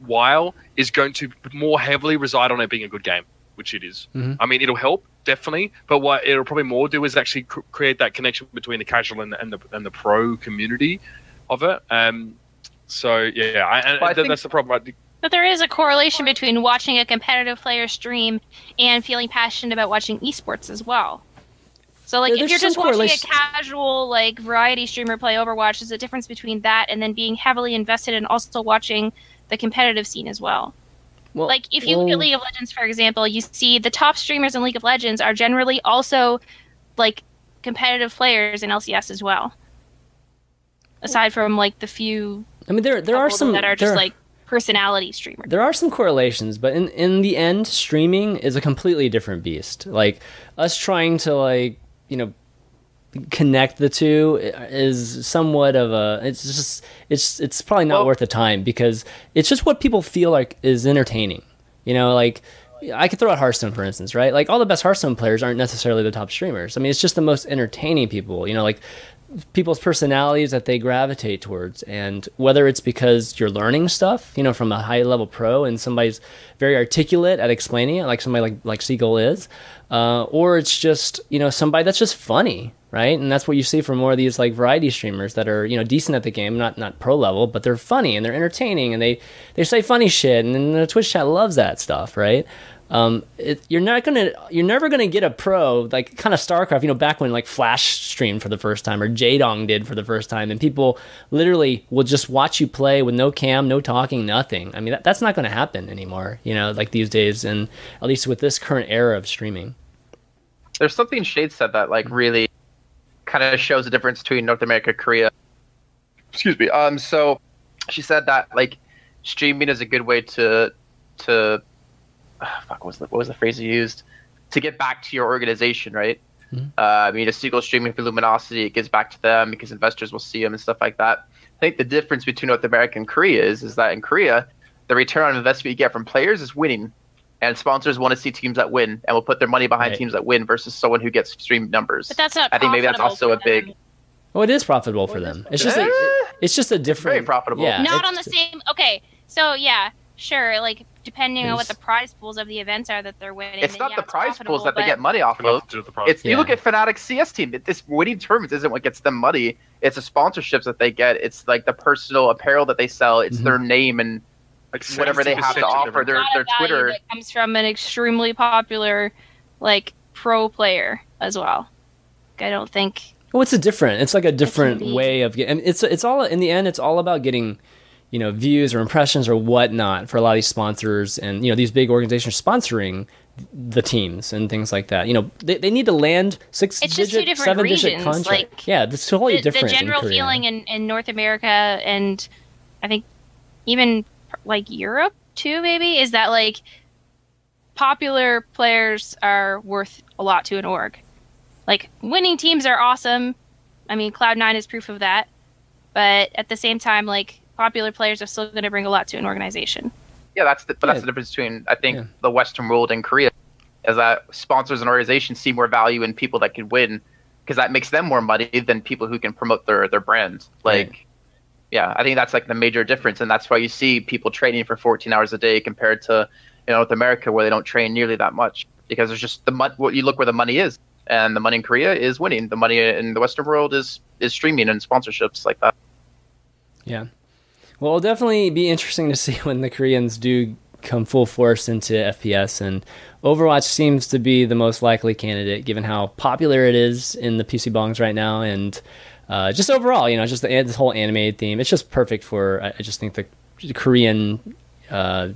while, is going to more heavily reside on it being a good game, which it is. Mm-hmm. I mean, it'll help, definitely, but what it'll probably more do is actually cr- create that connection between the casual and the, and the, and the pro community of it. Um, so, yeah, I, and I th- think- that's the problem. I think. But there is a correlation between watching a competitive player stream and feeling passionate about watching esports as well. So, like, yeah, if you're just watching a casual, like, variety streamer play Overwatch, there's a difference between that and then being heavily invested in also watching the competitive scene as well. well like, if you well, look at League of Legends, for example, you see the top streamers in League of Legends are generally also, like, competitive players in L C S as well. Aside from, like, the few... I mean, there there are some... that are just, like... personality streamer. There are some correlations, but in in the end, streaming is a completely different beast. Like us trying to like you know connect the two is somewhat of a it's just it's it's probably not well, worth the time because it's just what people feel like is entertaining. You know, like, I could throw out Hearthstone, for instance, right? Like, all the best Hearthstone players aren't necessarily the top streamers. I mean, it's just the most entertaining people, you know, like, people's personalities that they gravitate towards. And whether it's because you're learning stuff, you know, from a high-level pro and somebody's very articulate at explaining it, like somebody like, like Seagull is, uh, or it's just, you know, somebody that's just funny, right? And that's what you see for more of these, like, variety streamers that are, you know, decent at the game, not not pro-level, but they're funny and they're entertaining and they, they say funny shit, and then the Twitch chat loves that stuff, right? Um, it, you're not gonna, you're never gonna get a pro like kind of StarCraft, you know, back when like Flash streamed for the first time or Jadong did for the first time, and people literally will just watch you play with no cam, no talking, nothing. I mean, that, that's not gonna happen anymore, you know, like these days, and at least with this current era of streaming. There's something Shayed said that like really kind of shows the difference between North America, Korea. Excuse me. Um, so she said that like streaming is a good way to to. Fuck, what was, the, what was the phrase you used? To get back to your organization, right? Mm-hmm. Uh, I mean, a Seagull streaming for Luminosity, it gives back to them because investors will see them and stuff like that. I think the difference between North America and Korea is, is that in Korea, the return on investment you get from players is winning. And sponsors want to see teams that win and will put their money behind right. teams that win versus someone who gets streamed numbers. But that's not I think maybe that's also a big... Well, it is profitable for them. It's just, a, it's just a different... It's very profitable. Yeah, not on the same... Okay, so yeah, sure, like... Depending on what the prize pools of the events are that they're winning. It's not yeah, the it's prize pools that they get money off of. It's yeah. You look at Fnatic C S team. It, this winning tournaments isn't what gets them money. It's the sponsorships that they get. It's like the personal apparel that they sell. It's mm-hmm. their name and like whatever they have to offer. Their their Twitter that comes from an extremely popular, like pro player as well. I don't think. Well, it's a different. It's like a different way of getting. It's it's all in the end. It's all about getting. You know, views or impressions or whatnot for a lot of these sponsors and, you know, these big organizations sponsoring the teams and things like that. You know, they they need to land six-digit, seven-digit contract. Like, yeah, it's totally the, different. The general in feeling in, in North America and I think even like Europe too, maybe, is that like popular players are worth a lot to an org. Like winning teams are awesome. I mean, Cloud nine is proof of that. But at the same time, like, popular players are still going to bring a lot to an organization. Yeah, that's the, but yeah. that's the difference between, I think, yeah. the Western world and Korea, is that sponsors and organizations see more value in people that can win, because that makes them more money than people who can promote their, their brands. Like, right. yeah, I think that's like the major difference, and that's why you see people training for fourteen hours a day compared to, you know, North America, where they don't train nearly that much, because there's just the money. You look where the money is, and the money in Korea is winning. The money in the Western world is is streaming and sponsorships like that. Yeah. Well, it'll definitely be interesting to see when the Koreans do come full force into F P S, and Overwatch seems to be the most likely candidate given how popular it is in the P C bongs right now, and uh, just overall, you know, just the, this whole anime theme. It's just perfect for, I just think, the Korean, uh,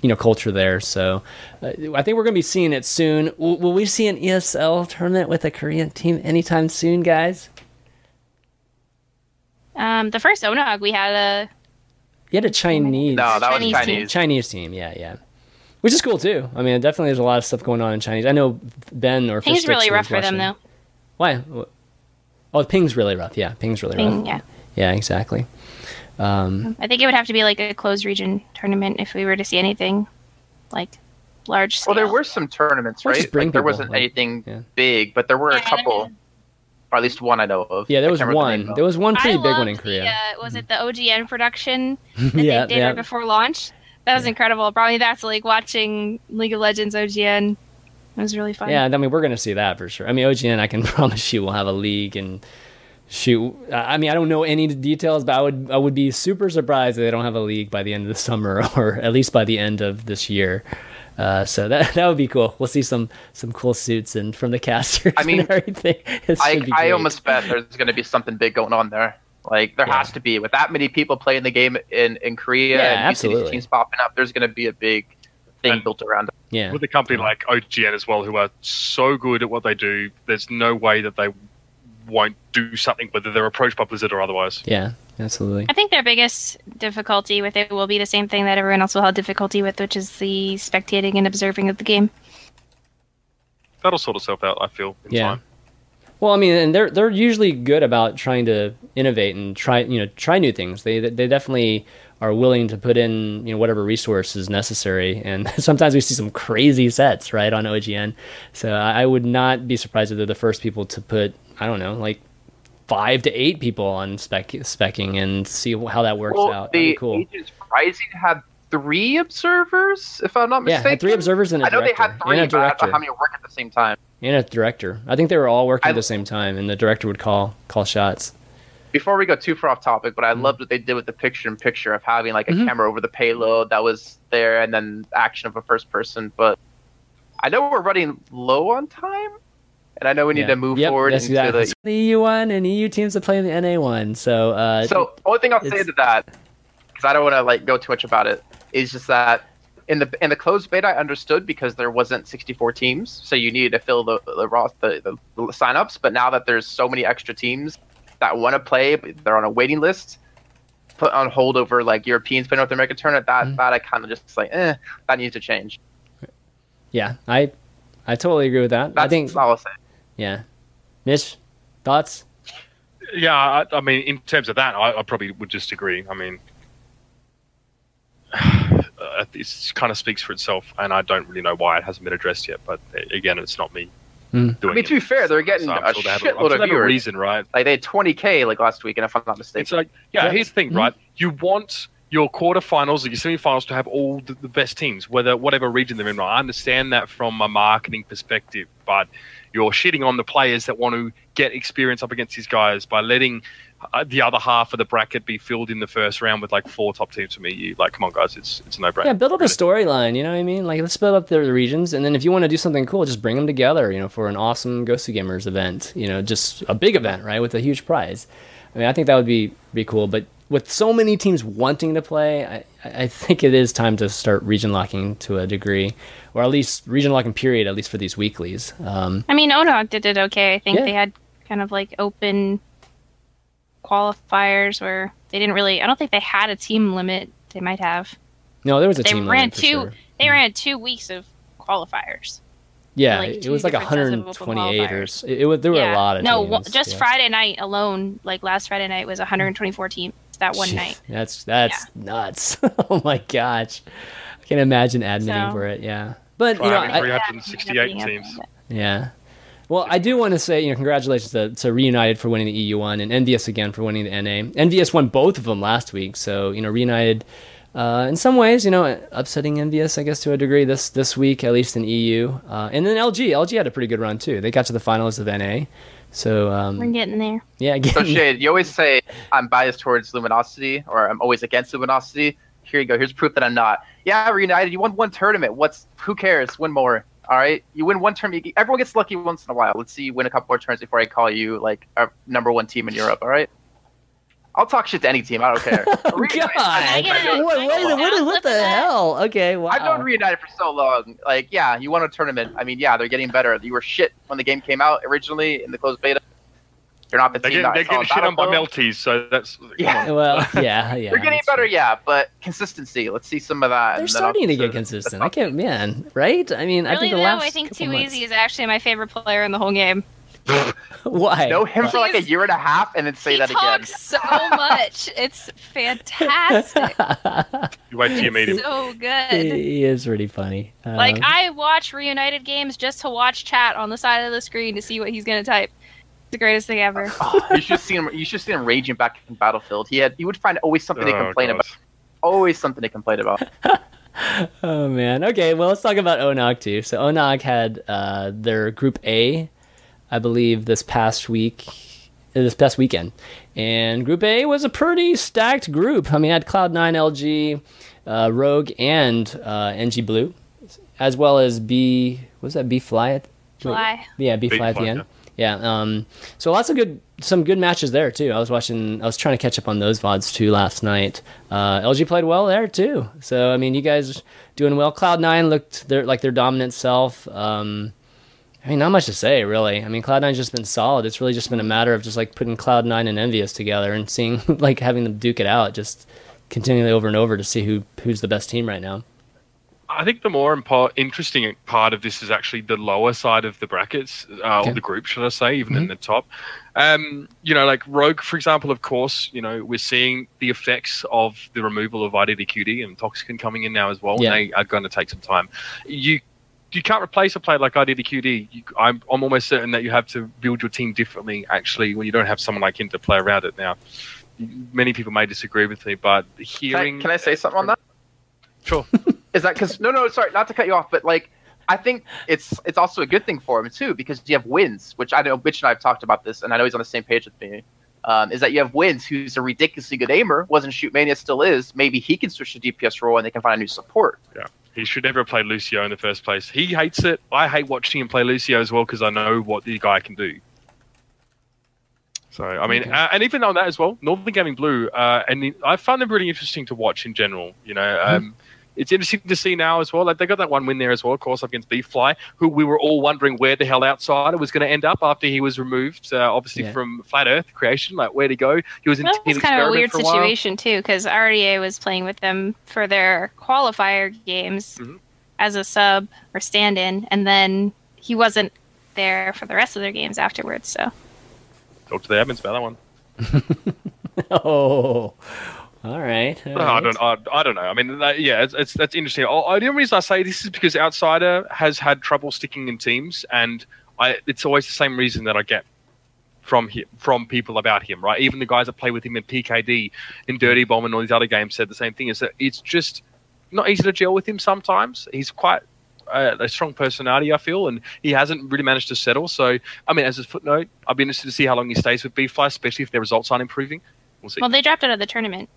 you know, culture there. So uh, I think we're going to be seeing it soon. Will, will we see an E S L tournament with a Korean team anytime soon, guys? Um, the first Onog, we had a... You had a Chinese. No, that Chinese was Chinese. Team. Chinese team, yeah, yeah. Which is cool, too. I mean, definitely there's a lot of stuff going on in Chinese. I know Ben or... Ping's really rough for them, though. Why? Oh, ping's really rough, yeah. Ping's really Ping, rough. Yeah. Yeah, exactly. Um, I think it would have to be like a closed region tournament if we were to see anything like large scale. Well, there were some tournaments, right? Like, people, there wasn't like, anything yeah. big, but there were yeah, a couple... Or at least one I know of. Yeah, there was one. The there was one pretty I big one in Korea. The, uh, was it the O G N production that yeah, they did yeah. right before launch? That was yeah. incredible. It brought me back to like watching League of Legends O G N. It was really fun. Yeah, I mean, we're going to see that for sure. I mean, O G N, I can promise you, will have a league and shoot. I mean, I don't know any details, but I would I would be super surprised if they don't have a league by the end of the summer, or at least by the end of this year. Uh, so that that would be cool. We'll see some some cool suits and from the casters. I mean, and everything. I I almost bet there's going to be something big going on there. Like there yeah. has to be, with that many people playing the game in in Korea yeah, and absolutely. Teams popping up. There's going to be a big thing and built around it. Yeah, with a company like O G N as well, who are so good at what they do. There's no way that they won't do something, whether they're approached by Blizzard or otherwise. Yeah. Absolutely. I think their biggest difficulty with it will be the same thing that everyone else will have difficulty with, which is the spectating and observing of the game. That'll sort itself out, I feel, in yeah. time. Well, I mean, and they're they're usually good about trying to innovate and try you know try new things. They they definitely are willing to put in, you know, whatever resource is necessary. And sometimes we see some crazy sets, right, on O G N. So I would not be surprised if they're the first people to put, I don't know, like five to eight people on spec specking and see how that works well, out. That'd be cool. Agents Rising had three observers, if I'm not mistaken. Yeah, three observers and a director. I know they had three, but I don't know how many work at the same time. And a director. I think they were all working I, at the same time, and the director would call call shots. Before we go too far off topic, but I mm-hmm. loved what they did with the picture-in-picture of having like a mm-hmm. camera over the payload that was there, and then action of a first person. But I know we're running low on time, and I know we need yeah. to move yep, forward into exactly. the... the E U one and E U teams that play in the N A one. So, uh, so only thing I'll say to that, because I don't want to like go too much about it, is just that in the in the closed beta I understood because there wasn't sixty-four teams, so you needed to fill the the, the, the signups. But now that there's so many extra teams that want to play, but they're on a waiting list, put on hold over like Europeans playing North American tournament. That mm-hmm. that I kind of just like, eh, that needs to change. Yeah, I, I totally agree with that. That's I think. All I'll say. Yeah, Mitch, thoughts? Yeah, I, I mean, in terms of that, I, I probably would just agree. I mean, uh, it kind of speaks for itself, and I don't really know why it hasn't been addressed yet. But again, it's not me. Mm. I mean, to be fair, they're getting so a sure shitload of viewers. Reason, right? Like they had twenty K like last week, and if I'm not mistaken, it's like yeah. yeah. Here's the thing, mm-hmm. right? You want your quarterfinals or your semifinals to have all the, the best teams, whether whatever region they're in. Right? I understand that from a marketing perspective, but you're shitting on the players that want to get experience up against these guys by letting uh, the other half of the bracket be filled in the first round with like four top teams from E U. Like, come on, guys, it's it's a no brainer. Yeah, build up a storyline. You know what I mean? Like, let's build up the regions, and then if you want to do something cool, just bring them together. You know, for an awesome Ghost of Gamers event. You know, just a big event, right, with a huge prize. I mean, I think that would be be cool. But with so many teams wanting to play, I, I think it is time to start region locking to a degree, or at least region locking period, at least for these weeklies. Um, I mean, Onog did it okay. I think yeah. they had kind of like open qualifiers where they didn't really. I don't think they had a team limit. They might have. No, there was a they team ran limit. Two, for sure. They yeah. ran two weeks of qualifiers. Yeah, like it was like one hundred twenty-eight or so. It was there were yeah. a lot of no, teams. Just yeah. Friday night alone, like last Friday night was one hundred twenty-four teams. That one Jeez, night. That's that's yeah. nuts. Oh my gosh, I can't imagine admitting so, for it. Yeah, but you know, I, three hundred sixty-eight yeah, teams. Yeah. Well, I do want to say, you know, congratulations to, to Reunited for winning the E U one and EnVyUs again for winning the N A. EnVyUs won both of them last week, so you know, Reunited, uh, in some ways, you know, upsetting EnVyUs, I guess, to a degree this this week, at least in E U. Uh, and then L G, L G had a pretty good run too. They got to the finals of N A. So um, we're getting there. Yeah, getting so Shayed, you always say I'm biased towards Luminosity, or I'm always against Luminosity. Here you go. Here's proof that I'm not. Yeah, Reunited. You won one tournament. What's who cares? Win more. All right. You win one tournament. Everyone gets lucky once in a while. Let's see you win a couple more turns before I call you like our number one team in Europe. All right. I'll talk shit to any team. I don't care. oh, God. I what, what, what, what, what the hell? Okay, wow. I've known Reunited for so long. Like, yeah, you won a tournament. I mean, yeah, they're getting better. You were shit when the game came out originally in the closed beta. They're not the they're team. Getting, they're getting shit on by Melties, so that's... Yeah. Well, yeah, yeah. They're getting better, true. yeah, but consistency. Let's see some of that. They're starting to get consistent. I can't, man, right? I mean, really I think the no, last I think Too months. Easy is actually my favorite player in the whole game. Why? Know him for like a year and a half and then say he that again. Talks so much. It's fantastic. You wait till you meet him. So good. He is really funny. Um, like I watch Reunited games just to watch chat on the side of the screen to see what he's gonna type. It's the greatest thing ever. Oh, you should see him. You should see him raging back in Battlefield. He had. He would find always something oh, to complain God. about. Always something to complain about. Oh man. Okay. Well, let's talk about Onog too. So Onog had uh, their Group A, I believe, this past week, this past weekend. And Group A was a pretty stacked group. I mean, I had Cloud nine, L G, uh, Rogue, and uh, N G Blue, as well as B, what was that, B Fly? At, Fly. Yeah, B, B Fly at Fly, the end. Yeah. yeah um, so lots of good, some good matches there, too. I was watching, I was trying to catch up on those V O Ds, too, last night. Uh, L G played well there, too. So, I mean, you guys doing well. Cloud nine looked their, like their dominant self. Um I mean, not much to say, really. I mean, Cloud nine's just been solid. It's really just been a matter of just, like, putting Cloud nine and EnVyUs together and seeing, like, having them duke it out just continually over and over to see who who's the best team right now. I think the more impo interesting part of this is actually the lower side of the brackets, uh, okay. or the group, should I say, even mm-hmm. in the top. Um, you know, like Rogue, for example, of course, you know, we're seeing the effects of the removal of I D D Q D and Toxicant coming in now as well, yeah. and they are going to take some time. You you can't replace a player like I D D Q D. You, I'm, I'm almost certain that you have to build your team differently, actually, when you don't have someone like him to play around it now. Many people may disagree with me, but hearing... Can I, can I say something on that? Sure. Is that because... No, no, sorry, not to cut you off, but, like, I think it's it's also a good thing for him, too, because you have wins, which I know Mitch and I have talked about this, and I know he's on the same page with me, um, is that you have wins who's a ridiculously good aimer, wasn't Shootmania, still is. Maybe he can switch to D P S role and they can find a new support. Yeah. He should never have played Lucio in the first place. He hates it. I hate watching him play Lucio as well because I know what the guy can do. So, I mean, uh, and even on that as well, Northern Gaming Blue, uh, and the, I found them really interesting to watch in general. You know, um, mm. it's interesting to see now as well. Like, they got that one win there as well, of course, against Beef Fly, who we were all wondering where the hell Outsider was going to end up after he was removed, uh, obviously, yeah. from Flat Earth Creation. Like, where'd he go? He was in well, Team Experiment for a while. It's kind of a weird situation, too, because R E A was playing with them for their qualifier games mm-hmm. as a sub or stand-in, and then he wasn't there for the rest of their games afterwards, so... Talk to the admins about that one. oh, all right. All no, right. I don't. I, I don't know. I mean, that, yeah, it's, it's that's interesting. I, the only reason I say this is because Outsider has had trouble sticking in teams, and I, it's always the same reason that I get from him, from people about him. Right, even the guys that play with him in P K D, in Dirty Bomb, and all these other games said the same thing. Is that it's just not easy to gel with him sometimes. He's quite. Uh, a strong personality, I feel, and he hasn't really managed to settle. So, I mean, as a footnote, I'd be interested to see how long he stays with B-Fly, especially if their results aren't improving. We'll see. Well, they dropped out of the tournament.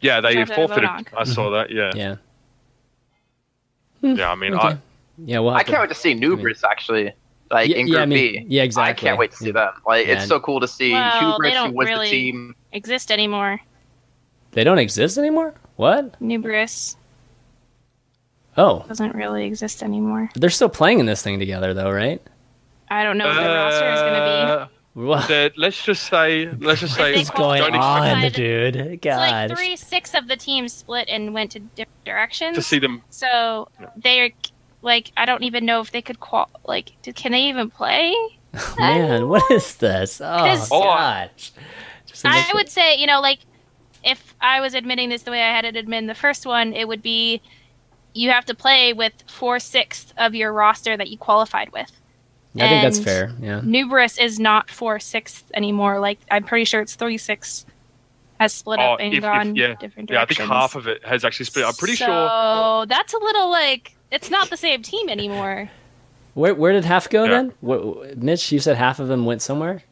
Yeah, they, they forfeited. I saw that, yeah. Yeah, yeah I mean, okay. I... Yeah, we'll I can't to... wait to see Nubris, I mean... actually, like, yeah, in Group yeah, I mean, B. Yeah, exactly. I can't wait to see yeah. them. Like, yeah. It's so cool to see well, Nubris, who was really the team. Exist anymore. They don't exist anymore? What? Nubris... Oh. It doesn't really exist anymore. They're still playing in this thing together, though, right? I don't know what the uh, roster is going to be. Well, let's just say... Let's just say... What's going on, dude? God. Like, three, six of the teams split and went to different directions. To see them. So, yeah. they're... Like, I don't even know if they could... Qual like, did, can they even play? Man, what is this? Oh, gosh. I would say, you know, like, if I was admitting this the way I had it admin the first one, it would be... You have to play with four-sixths of your roster that you qualified with. I and think that's fair, yeah. Nubris is not four-sixths anymore. Like, I'm pretty sure it's three-sixths has split oh, up and if, gone if, yeah. different directions. Yeah, I think half of it has actually split. I'm pretty so, sure... So, that's a little, like... It's not the same team anymore. Where where did half go, yeah. then? What, Mitch, you said half of them went somewhere?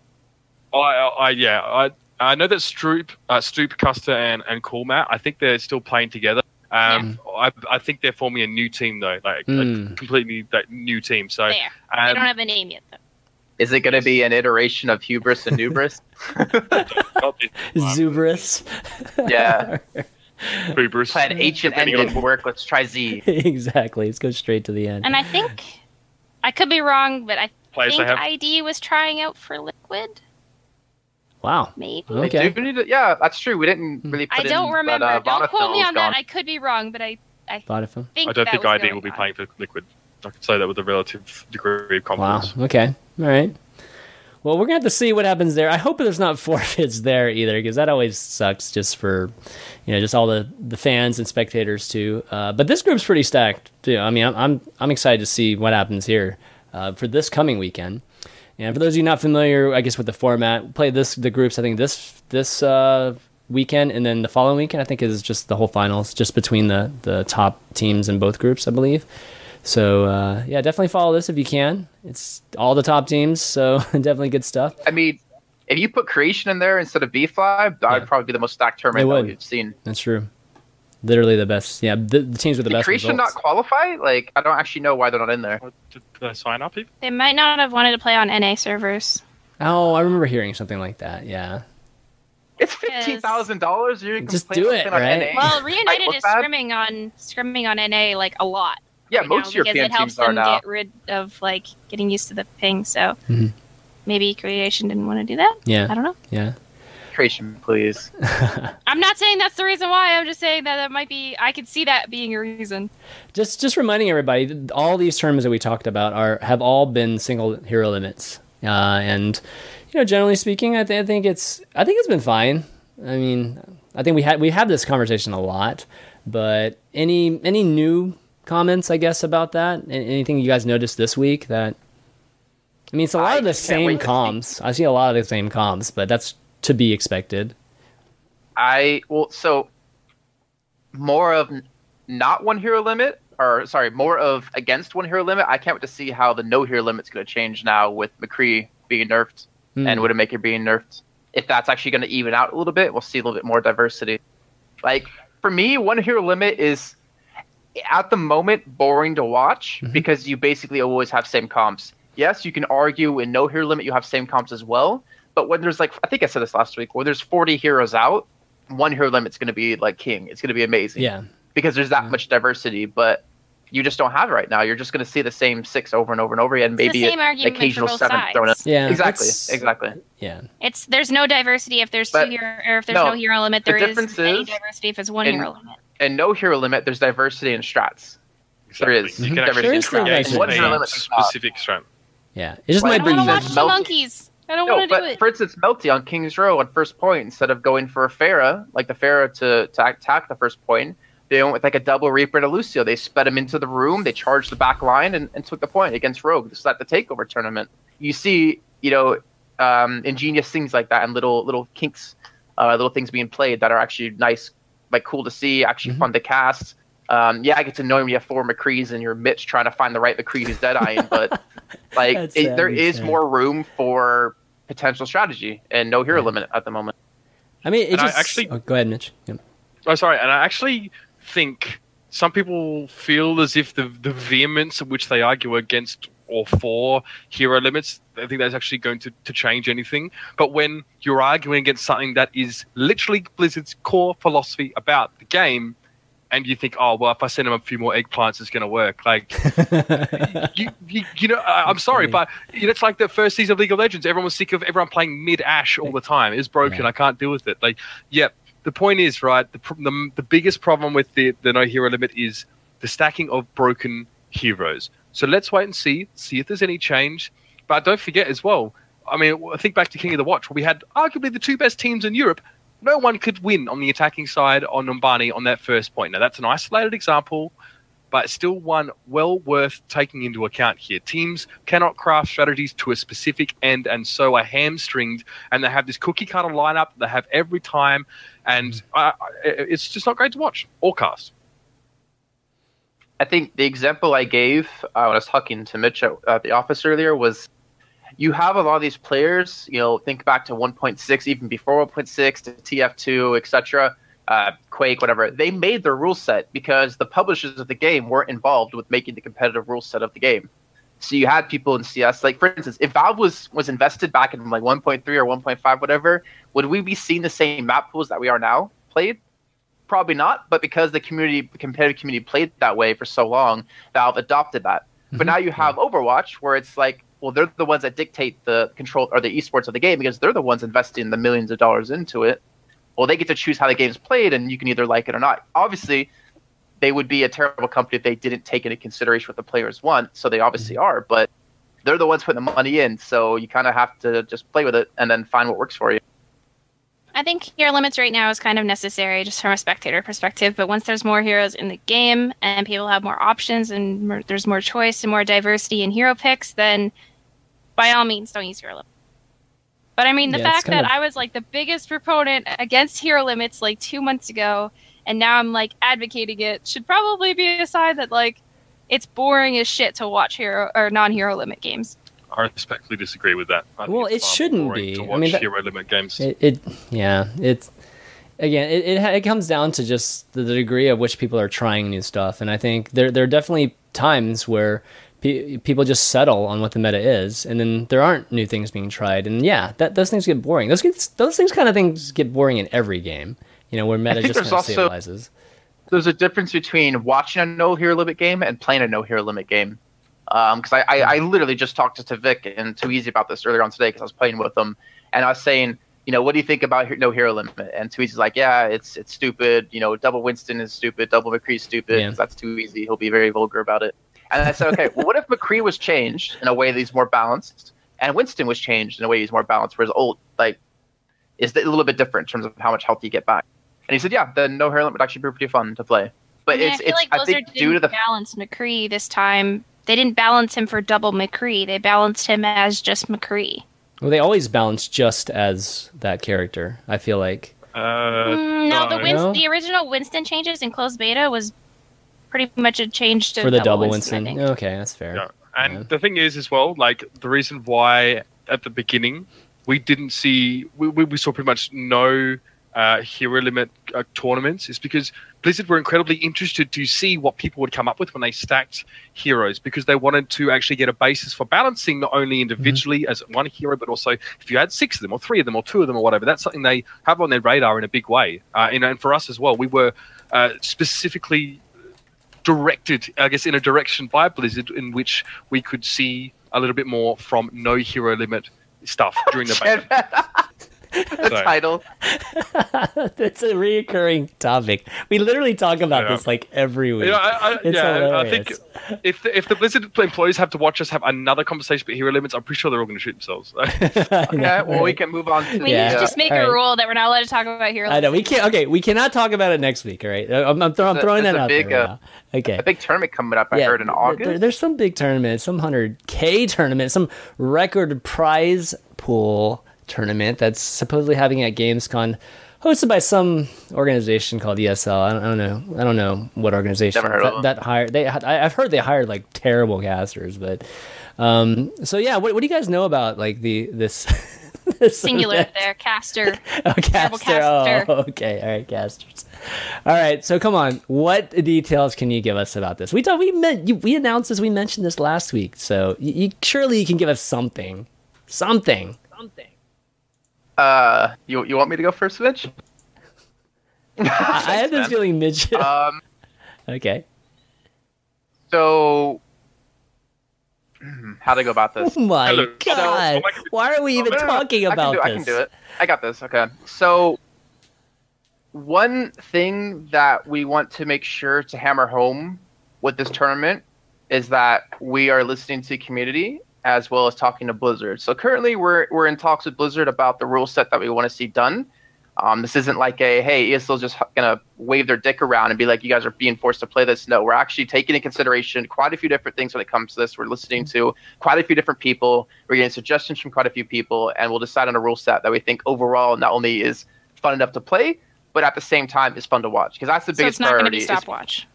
I, I, yeah, I I know that Stroop, uh, Stoop, Custer, and, and Coolmat, I think they're still playing together. Um, yeah. I, I think they're forming a new team though, like mm. a completely like, new team. So um, they don't have a name yet, though. Is it going to be an iteration of Hubris and Nubris? Zubris. Yeah. Hubris. Plan H and N didn't work. Let's try Z. Exactly. Let's go straight to the end. And I think I could be wrong, but I Players think have... I D was trying out for Liquid. Wow. Maybe. Okay. Did, did, yeah, that's true. We didn't really put I don't in, remember. But, uh, don't quote me on gone. that. I could be wrong, but I, I Bonifil. think I don't that think was I D will be on. playing for Liquid. I could say that with a relative degree of confidence. Wow. Okay. All right. Well, we're going to have to see what happens there. I hope there's not forfeits there either, because that always sucks just for, you know, just all the, the fans and spectators too. Uh, but this group's pretty stacked too. I mean, I'm I'm, I'm excited to see what happens here uh, for this coming weekend. And for those of you not familiar, I guess, with the format, we'll play this the groups, I think, this this uh, weekend, and then the following weekend, I think, is just the whole finals, just between the, the top teams in both groups, I believe. So, uh, yeah, definitely follow this if you can. It's all the top teams, so definitely good stuff. I mean, if you put Creation in there instead of B five, that yeah. would probably be the most stacked tournament that we've seen. That's true. Literally the best. Yeah, the, the teams with the Did best Creation results. not qualify? Like, I don't actually know why they're not in there. Did they sign up even? They might not have wanted to play on N A servers. Oh, I remember hearing something like that, yeah. It's fifteen thousand dollars. You can just do it, right? N A. Well, Reunited like, is scrimming on, scrimming on N A, like, a lot. Yeah, right most now, European teams are now. Because it helps them get rid of, like, getting used to the ping, so mm-hmm. maybe Creation didn't want to do that? Yeah. I don't know. Yeah. concentration, please. I'm not saying that's the reason why. I'm just saying that that might be. I could see that being a reason. Just, just reminding everybody, all these terms that we talked about are have all been single hero limits, uh, and you know, generally speaking, I, th I think it's, I think it's been fine. I mean, I think we had we have this conversation a lot, but any any new comments, I guess, about that? Anything you guys noticed this week that? I mean, it's a lot I of the same comms. I see a lot of the same comms, but that's to be expected. I, well, so more of not one hero limit, or sorry, more of against one hero limit. I can't wait to see how the no hero limit's going to change now with McCree being nerfed mm. and Widowmaker being nerfed. If that's actually going to even out a little bit, we'll see a little bit more diversity. Like, for me, one hero limit is, at the moment, boring to watch mm-hmm. because you basically always have same comms. Yes, you can argue in no hero limit you have same comps as well, but when there's like, I think I said this last week, when there's forty heroes out, one hero limit's going to be like king. It's going to be amazing. Yeah. Because there's that yeah. much diversity, but you just don't have it right now. You're just going to see the same six over and over and over again, maybe an occasional seven thrown in. Yeah. Exactly. Exactly. Yeah. It's there's no diversity if there's but two hero or if there's no, no hero limit, there the is any diversity if it's one in, hero limit. And no hero limit, there's diversity in strats. Exactly. There is. You can actually there is strat. Yeah, yeah. One hero limit specific strat. Yeah, it just like, might be. I don't want to watch the monkeys. I don't no, want to do it. For instance, Melty on King's Row on first point, instead of going for a Pharah, like the Pharah to, to attack the first point, they went with like a double Reaper and a Lucio. They sped him into the room, they charged the back line, and, and took the point against Rogue. This is at the takeover tournament. You see, you know, um, ingenious things like that and little little kinks, uh, little things being played that are actually nice, like cool to see, actually mm-hmm. fun to cast. Um, yeah, I get to know him. You have four McCrees and you're Mitch trying to find the right McCree who's dead-eyeing, but like it, there is sad. more room for potential strategy and no hero yeah. limit at the moment. I mean, it just, I actually oh, go ahead, Mitch. Yep. Oh, sorry. And I actually think some people feel as if the the vehemence of which they argue against or for hero limits, I think that's actually going to, to change anything. But when you're arguing against something that is literally Blizzard's core philosophy about the game, and you think, oh, well, if I send him a few more eggplants, it's going to work. Like, you, you, you know, I, I'm sorry, but you know, it's like the first season of League of Legends. Everyone was sick of everyone playing mid-Ashe all the time. It's broken. Yeah. I can't deal with it. Like, yeah, the point is, right, the, the, the biggest problem with the, the no hero limit is the stacking of broken heroes. So let's wait and see, see if there's any change. But don't forget as well, I mean, I think back to King of the Watch, where we had arguably the two best teams in Europe. No one could win on the attacking side on Numbani on that first point. Now, that's an isolated example, but still one well worth taking into account here. Teams cannot craft strategies to a specific end and so are hamstringed, and they have this cookie-cutter lineup that they have every time, and uh, it's just not great to watch or cast. I think the example I gave uh, when I was talking to Mitch at uh, the office earlier was, you have a lot of these players, you know, think back to one point six, even before one point six, to T F two, et cetera, uh, Quake, whatever. They made their rule set because the publishers of the game weren't involved with making the competitive rule set of the game. So you had people in C S, like, for instance, if Valve was, was invested back in, like, one point three or one point five, whatever, would we be seeing the same map pools that we are now played? Probably not, but because the community, competitive community played that way for so long, Valve adopted that. Mm-hmm. But now you have Overwatch, where it's like, well, they're the ones that dictate the control or the esports of the game because they're the ones investing the millions of dollars into it. Well, they get to choose how the game's played, and you can either like it or not. Obviously, they would be a terrible company if they didn't take into consideration what the players want, so they obviously are, but they're the ones putting the money in, so you kind of have to just play with it and then find what works for you. I think hero limits right now is kind of necessary just from a spectator perspective, but once there's more heroes in the game and people have more options and more, there's more choice and more diversity in hero picks, then by all means, don't use hero limits. But I mean, the yeah, fact that of... I was like the biggest proponent against hero limits like two months ago, and now I'm like advocating it should probably be a sign that like it's boring as shit to watch hero or non-hero limit games. I respectfully disagree with that. I well, it shouldn't be. To watch I mean, that, hero limit games. It, it yeah, it's again, it, it it comes down to just the degree of which people are trying new stuff, and I think there there are definitely times where people just settle on what the meta is, and then there aren't new things being tried. And yeah, that those things get boring. Those gets, those things kind of things get boring in every game, you know, where meta just kind of stabilizes. There's a difference between watching a no hero limit game and playing a no hero limit game. Because um, I, I, I literally just talked to Vic and Too Easy about this earlier on today because I was playing with them, and I was saying you know, what do you think about no hero limit? And Tweez is like, yeah, it's it's stupid. You know, double Winston is stupid. Double McCree is stupid. Yeah. That's too easy. He'll be very vulgar about it. And I said, okay, well, what if McCree was changed in a way that he's more balanced, and Winston was changed in a way he's more balanced, whereas old, like, is a little bit different in terms of how much health you get back? And he said, yeah, the no hero limit would actually be pretty fun to play. But I mean, it's, I, feel it's, like I think due to the balance McCree this time, they didn't balance him for double McCree. They balanced him as just McCree. Well, they always balance just as that character, I feel like. Uh, mm, no, the, Winst know? the original Winston changes in closed beta was pretty much a change to for the double, double Winston. Winston. Okay, that's fair. Yeah. And yeah. the thing is, as well, like the reason why at the beginning we didn't see, we, we, we saw pretty much no uh, hero limit uh, tournaments is because Blizzard were incredibly interested to see what people would come up with when they stacked heroes, because they wanted to actually get a basis for balancing not only individually mm-hmm. as one hero, but also if you had six of them or three of them or two of them or whatever, that's something they have on their radar in a big way. Uh, and, and for us as well, we were uh, specifically directed, I guess, in a direction by Blizzard in which we could see a little bit more from no hero limit stuff during the beta. The so. title. It's a reoccurring topic. We literally talk about yeah. this like every week. Yeah, I, I, it's yeah, I think if the, if the Blizzard employees have to watch us have another conversation about hero limits, I'm pretty sure they're all going to shoot themselves. Okay, know, well right. we can move on. To we yeah. need to just make all a right. rule that we're not allowed to talk about hero limits. I know we can't. Okay, we cannot talk about it next week. All right, I'm, I'm, th I'm throwing that a out big, there. Right uh, okay, a big tournament coming up. I yeah, heard in August. There, there's some big tournament, some one hundred K tournament, some record prize pool tournament that's supposedly having at Gamescon, hosted by some organization called E S L. I don't, I don't know. I don't know what organization Never heard that, of that hired. They, I, I've heard they hired like terrible casters, but um, so yeah. What, what do you guys know about like the this, this singular event? There caster? Oh, caster. caster. Oh, okay. All right, casters. All right. So come on. What details can you give us about this? We thought we meant you, we announced this. We mentioned this last week. So you, you surely you can give us something, something, something. Uh, you you want me to go first, Mitch? I had this feeling, Mitch. Um, okay. So, how to go about this? Oh my Hello. God! So, oh my Why are we even oh, no, talking no, about I can do, this? I can do it. I got this. Okay. So, one thing that we want to make sure to hammer home with this tournament is that we are listening to community, as well as talking to Blizzard. So currently we're we're in talks with Blizzard about the rule set that we want to see done. Um, this isn't like a, hey, E S L's just going to wave their dick around and be like, you guys are being forced to play this. No, we're actually taking into consideration quite a few different things when it comes to this. We're listening to quite a few different people. We're getting suggestions from quite a few people, and we'll decide on a rule set that we think overall not only is fun enough to play, but at the same time is fun to watch, because that's the biggest priority. So it's not going to be stopwatch.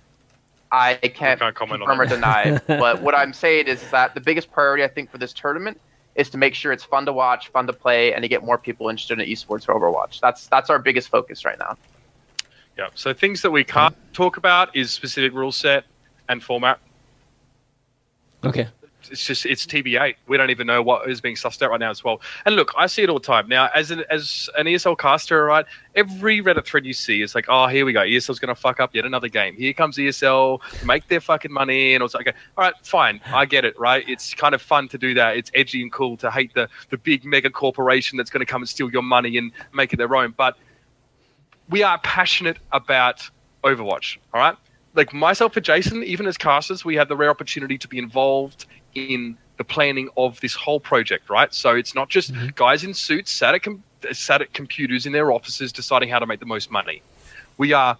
I can't, can't comment confirm on or deny, but what I'm saying is that the biggest priority, I think, for this tournament is to make sure it's fun to watch, fun to play, and to get more people interested in esports for Overwatch. That's that's our biggest focus right now. Yeah, so things that we can't talk about is specific rule set and format. Okay. It's just, it's T B A. We don't even know what is being sussed out right now as well. And look, I see it all the time. Now, as an as an E S L caster, right, every Reddit thread you see is like, oh, here we go. E S L's going to fuck up yet another game. Here comes E S L, make their fucking money. And it's like, okay, all right, fine. I get it, right? It's kind of fun to do that. It's edgy and cool to hate the, the big mega corporation that's going to come and steal your money and make it their own. But we are passionate about Overwatch, all right? Like myself and Jason, even as casters, we have the rare opportunity to be involved in the planning of this whole project, right? So it's not just mm-hmm. guys in suits sat at, com sat at computers in their offices deciding how to make the most money. We are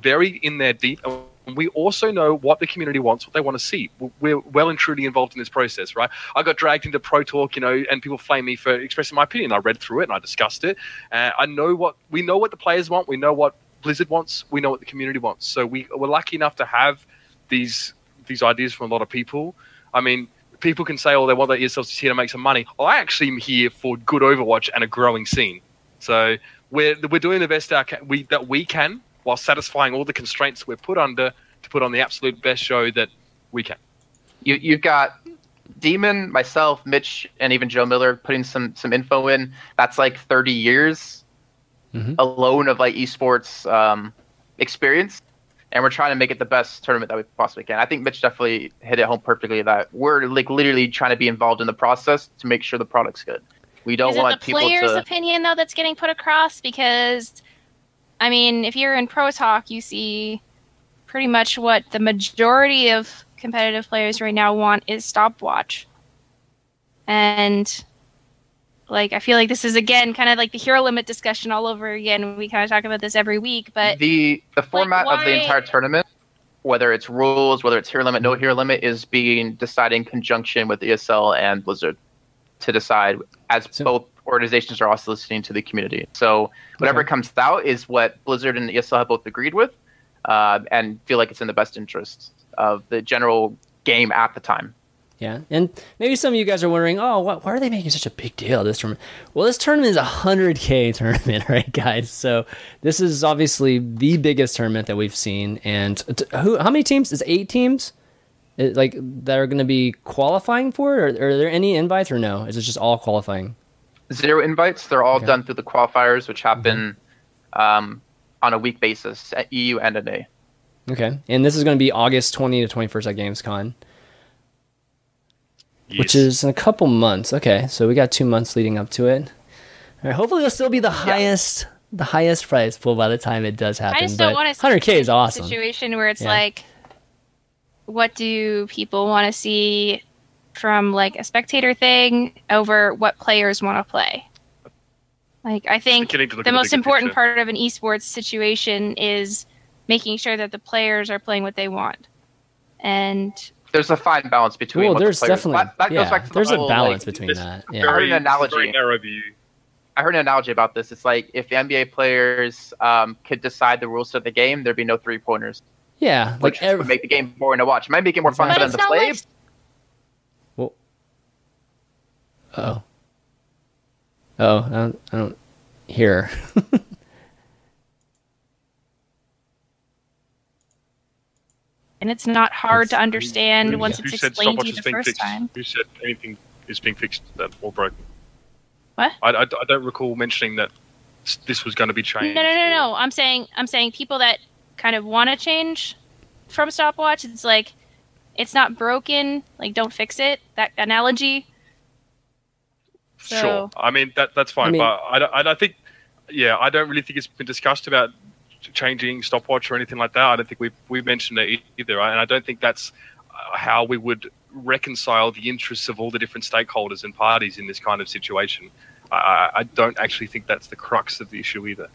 very in there deep, and we also know what the community wants, what they want to see. We're well and truly involved in this process, right? I got dragged into Pro Talk, you know, and people flame me for expressing my opinion. I read through it and I discussed it. Uh, I know what we know what the players want. We know what Blizzard wants. We know what the community wants. So we we're lucky enough to have these these ideas from a lot of people. I mean, people can say, oh, they want their E S L's here to make some money. Well, I actually am here for good Overwatch and a growing scene. So we're, we're doing the best we, that we can while satisfying all the constraints we're put under to put on the absolute best show that we can. You, you've got Demon, myself, Mitch, and even Joe Miller putting some, some info in. That's like thirty years mm-hmm. alone of like esports um, experience. And we're trying to make it the best tournament that we possibly can. I think Mitch definitely hit it home perfectly that we're like literally trying to be involved in the process to make sure the product's good. We don't want it the people players' to... opinion though that's getting put across, because I mean, if you're in Pro Talk, you see pretty much what the majority of competitive players right now want is stopwatch. And like, I feel like this is again kind of like the hero limit discussion all over again. We kind of talk about this every week, but the the format like, why... of the entire tournament, whether it's rules, whether it's hero limit, no hero limit, is being decided in conjunction with E S L and Blizzard to decide, as so, both organizations are also listening to the community. So whatever okay. comes out is what Blizzard and E S L have both agreed with, uh, and feel like it's in the best interest of the general game at the time. Yeah, and maybe some of you guys are wondering, oh, what, why are they making such a big deal of this tournament? Well, this tournament is a one hundred K tournament, right, guys? So this is obviously the biggest tournament that we've seen. And t- who? How many teams? Is eight teams? Like that are going to be qualifying for it? Or are there any invites or no? Is it just all qualifying? Zero invites. They're all okay. done through the qualifiers, which happen mm-hmm. um, on a week basis at E U and N A. Okay, and this is going to be August twentieth to twenty-first at Gamescom, yes. which is in a couple months. Okay, so we got two months leading up to it. All right, hopefully it'll still be the yeah. highest, the highest prize pool by the time it does happen. I just don't want to one hundred K is awesome. Situation where it's yeah. like. What do people want to see from like a spectator thing over what players want to play? Like, I think the most important part of an esports situation is making sure that the players are playing what they want. And there's a fine balance between. Well, there's definitely that goes back to there's a balance between that. I heard an analogy. I heard an analogy about this. It's like if the N B A players um, could decide the rules of the game, there'd be no three pointers. Yeah, like which every, would make the game boring to watch. It might make it more fun for them to play. Like... Well, oh, oh, I don't, I don't hear. And it's not hard it's, to understand who, once yeah. it's explained to you the first fixed? time. Who said anything is being fixed that or broken? What? I, I, I don't recall mentioning that this was going to be changed. No, no, no, or... no. I'm saying I'm saying people that. kind of want to change from stopwatch. It's like, it's not broken. Like, don't fix it. That analogy. So, sure. I mean, that that's fine. I mean, but I, I, I think, yeah, I don't really think it's been discussed about changing stopwatch or anything like that. I don't think we've, we've mentioned it either. And I don't think that's how we would reconcile the interests of all the different stakeholders and parties in this kind of situation. I, I don't actually think that's the crux of the issue either.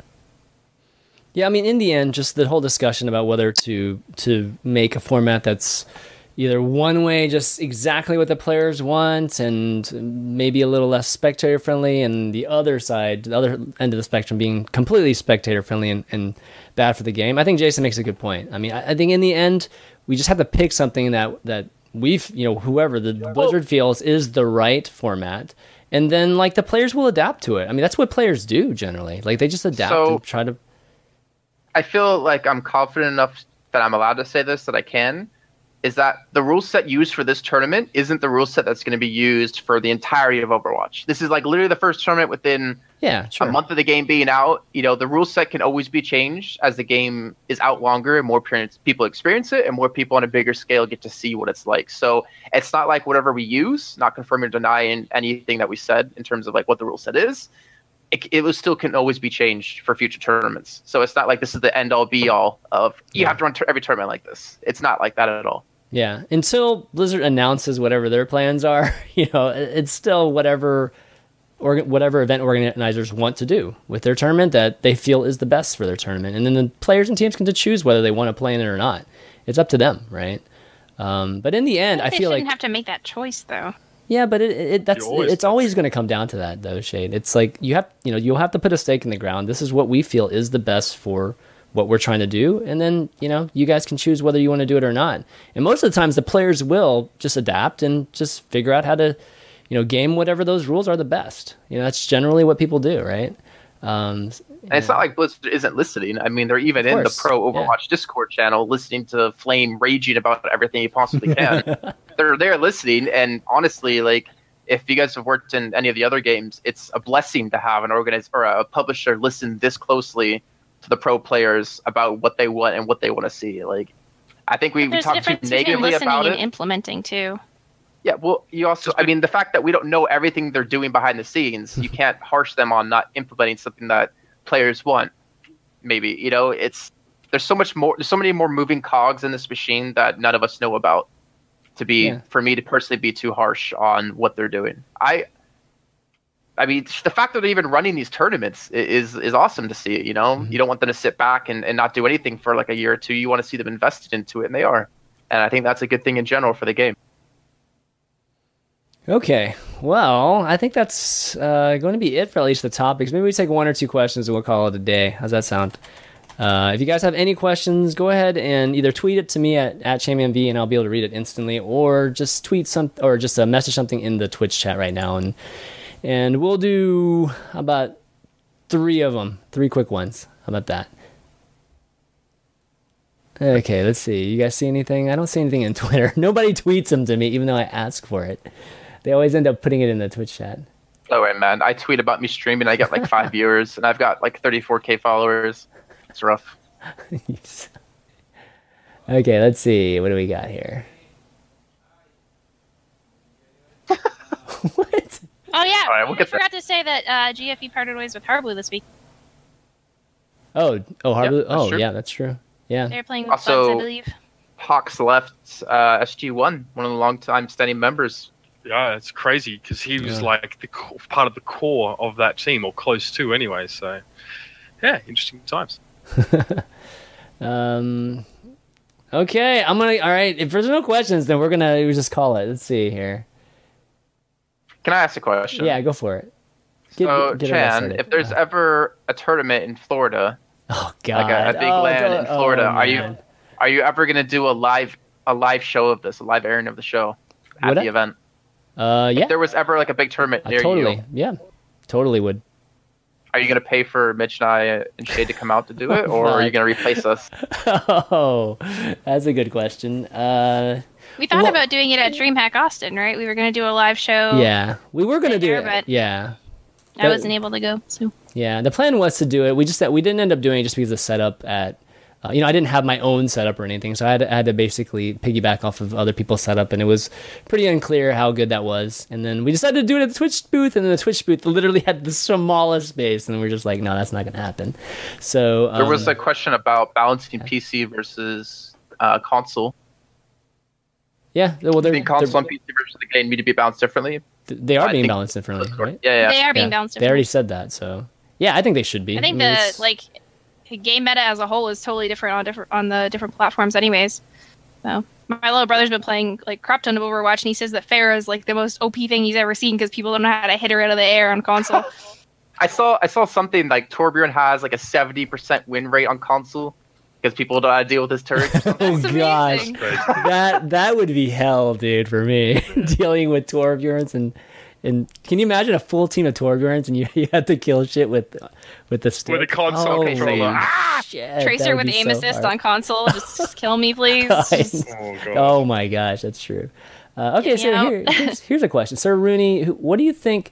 Yeah, I mean, in the end, just the whole discussion about whether to to make a format that's either one way, just exactly what the players want, and maybe a little less spectator friendly, and the other side, the other end of the spectrum, being completely spectator friendly and, and bad for the game. I think Jason makes a good point. I mean, I, I think in the end, we just have to pick something that that we've, you know, whoever the Blizzard feels is the right format. And then, like, the players will adapt to it. I mean, that's what players do generally. Like, they just adapt so- and try to... I feel like I'm confident enough that I'm allowed to say this, that I can, is that the rule set used for this tournament isn't the rule set that's going to be used for the entirety of Overwatch. This is like literally the first tournament within yeah, sure. a month of the game being out. You know, the rule set can always be changed as the game is out longer and more people experience it and more people on a bigger scale get to see what it's like. So it's not like whatever we use, not confirming or denying anything that we said in terms of like what the rule set is. It, it was still can always be changed for future tournaments. So it's not like this is the end-all, be-all of you yeah. have to run t- every tournament like this. It's not like that at all. Yeah, until Blizzard announces whatever their plans are, you know, it's still whatever or whatever event organizers want to do with their tournament that they feel is the best for their tournament. And then the players and teams can choose whether they want to play in it or not. It's up to them, right? Um, but in the end, I, I feel like... They shouldn't have to make that choice, though. Yeah, but it, it that's always it's always going to come down to that though, Shayed. It's like you have you know you'll have to put a stake in the ground. This is what we feel is the best for what we're trying to do, and then you know you guys can choose whether you want to do it or not. And most of the times, the players will just adapt and just figure out how to you know game whatever those rules are the best. You know that's generally what people do, right? Um, and it's know. not like Blizzard isn't listening. I mean, they're even in the Pro Overwatch yeah. Discord channel listening to Flame raging about everything he possibly can. They're there listening, and honestly, like if you guys have worked in any of the other games, it's a blessing to have an organizer or a publisher listen this closely to the pro players about what they want and what they want to see. Like, I think we, we talked too negatively about it. There's a difference between listening and implementing too. Yeah, well, you also, I mean, the fact that we don't know everything they're doing behind the scenes, you can't harsh them on not implementing something that players want. Maybe, you know, it's, there's so much more, there's so many more moving cogs in this machine that none of us know about to be, yeah. for me to personally be too harsh on what they're doing. I, I mean, the fact that they're even running these tournaments is, is awesome to see, you know, mm-hmm. you don't want them to sit back and, and not do anything for like a year or two. You want to see them invested into it, and they are. And I think that's a good thing in general for the game. Okay, well, I think that's uh, going to be it for at least the topics. Maybe we take one or two questions and we'll call it a day. How's that sound? Uh, if you guys have any questions, go ahead and either tweet it to me at, at ChanManV, and I'll be able to read it instantly, or just tweet some, or just uh, message something in the Twitch chat right now, and and we'll do about three of them, three quick ones. How about that? Okay, let's see. You guys see anything? I don't see anything in Twitter. Nobody tweets them to me, even though I ask for it. They always end up putting it in the Twitch chat. Oh, right, man. I tweet about me streaming. I get like five viewers, and I've got like thirty-four K followers. It's rough. Okay, let's see. What do we got here? What? Oh, yeah. Right, we'll I forgot that. to say that uh, G F E parted ways with Harblue this week. Oh, oh, Harblue. Yep, oh, true. yeah, that's true. Yeah. They're playing with also, Bugs, I believe. Hawks left uh, S G one, one of the long-time standing members. Yeah, it's crazy because he was yeah. like the co- part of the core of that team, or close to anyway. So, yeah, interesting times. um, okay, I'm gonna. All right, if there's no questions, then we're gonna we just call it. Let's see here. Can I ask a question? Yeah, go for it. Get, so, get Chan, if there's oh. ever a tournament in Florida, oh god, like a, a big oh, LAN god. in Florida, oh, are you are you ever gonna do a live a live show of this, a live airing of the show at Would the I? event? Uh yeah. If there was ever like a big tournament near uh, totally. you. Yeah. Totally would. Are you gonna pay for Mitch and I and Shayed to come out to do it, or are you gonna replace us? Oh, that's a good question. Uh We thought well, about doing it at DreamHack Austin, right? We were gonna do a live show. Yeah. We were gonna do it. But yeah. I that, wasn't able to go, so yeah. The plan was to do it. We just we didn't end up doing it just because of the setup at Uh, you know, I didn't have my own setup or anything, so I had, I had to basically piggyback off of other people's setup, and it was pretty unclear how good that was. And then we decided to do it at the Twitch booth, and then the Twitch booth literally had the smallest space, and we were just like, no, that's not going to happen. So um, there was a question about balancing P C versus uh, console. Yeah, well, they're, they're console and P C versus the game need to be balanced differently. Th- they are I being balanced differently, right? Yeah, yeah, they are yeah, being balanced. Differently. They already said that, so yeah, I think they should be. I think I mean, the like. game meta as a whole is totally different on different on the different platforms anyways. So my little brother's been playing like crap ton of Overwatch, and he says that Pharah is like the most O P thing he's ever seen because people don't know how to hit her out of the air on console. I saw I saw something like Torbjorn has like a seventy percent win rate on console because people don't know how to deal with his turret. Oh gosh. that that would be hell, dude, for me. Dealing with Torbjorns and And can you imagine a full team of Torbjorns, and you, you have to kill shit with with the stick? With a console oh, controller. Shit, Tracer with aim so assist hard. on console. Just, just kill me, please. Just... Oh, oh my gosh, that's true. Uh, okay, Get so here, here's, here's a question. Sir Rooney, what do you think...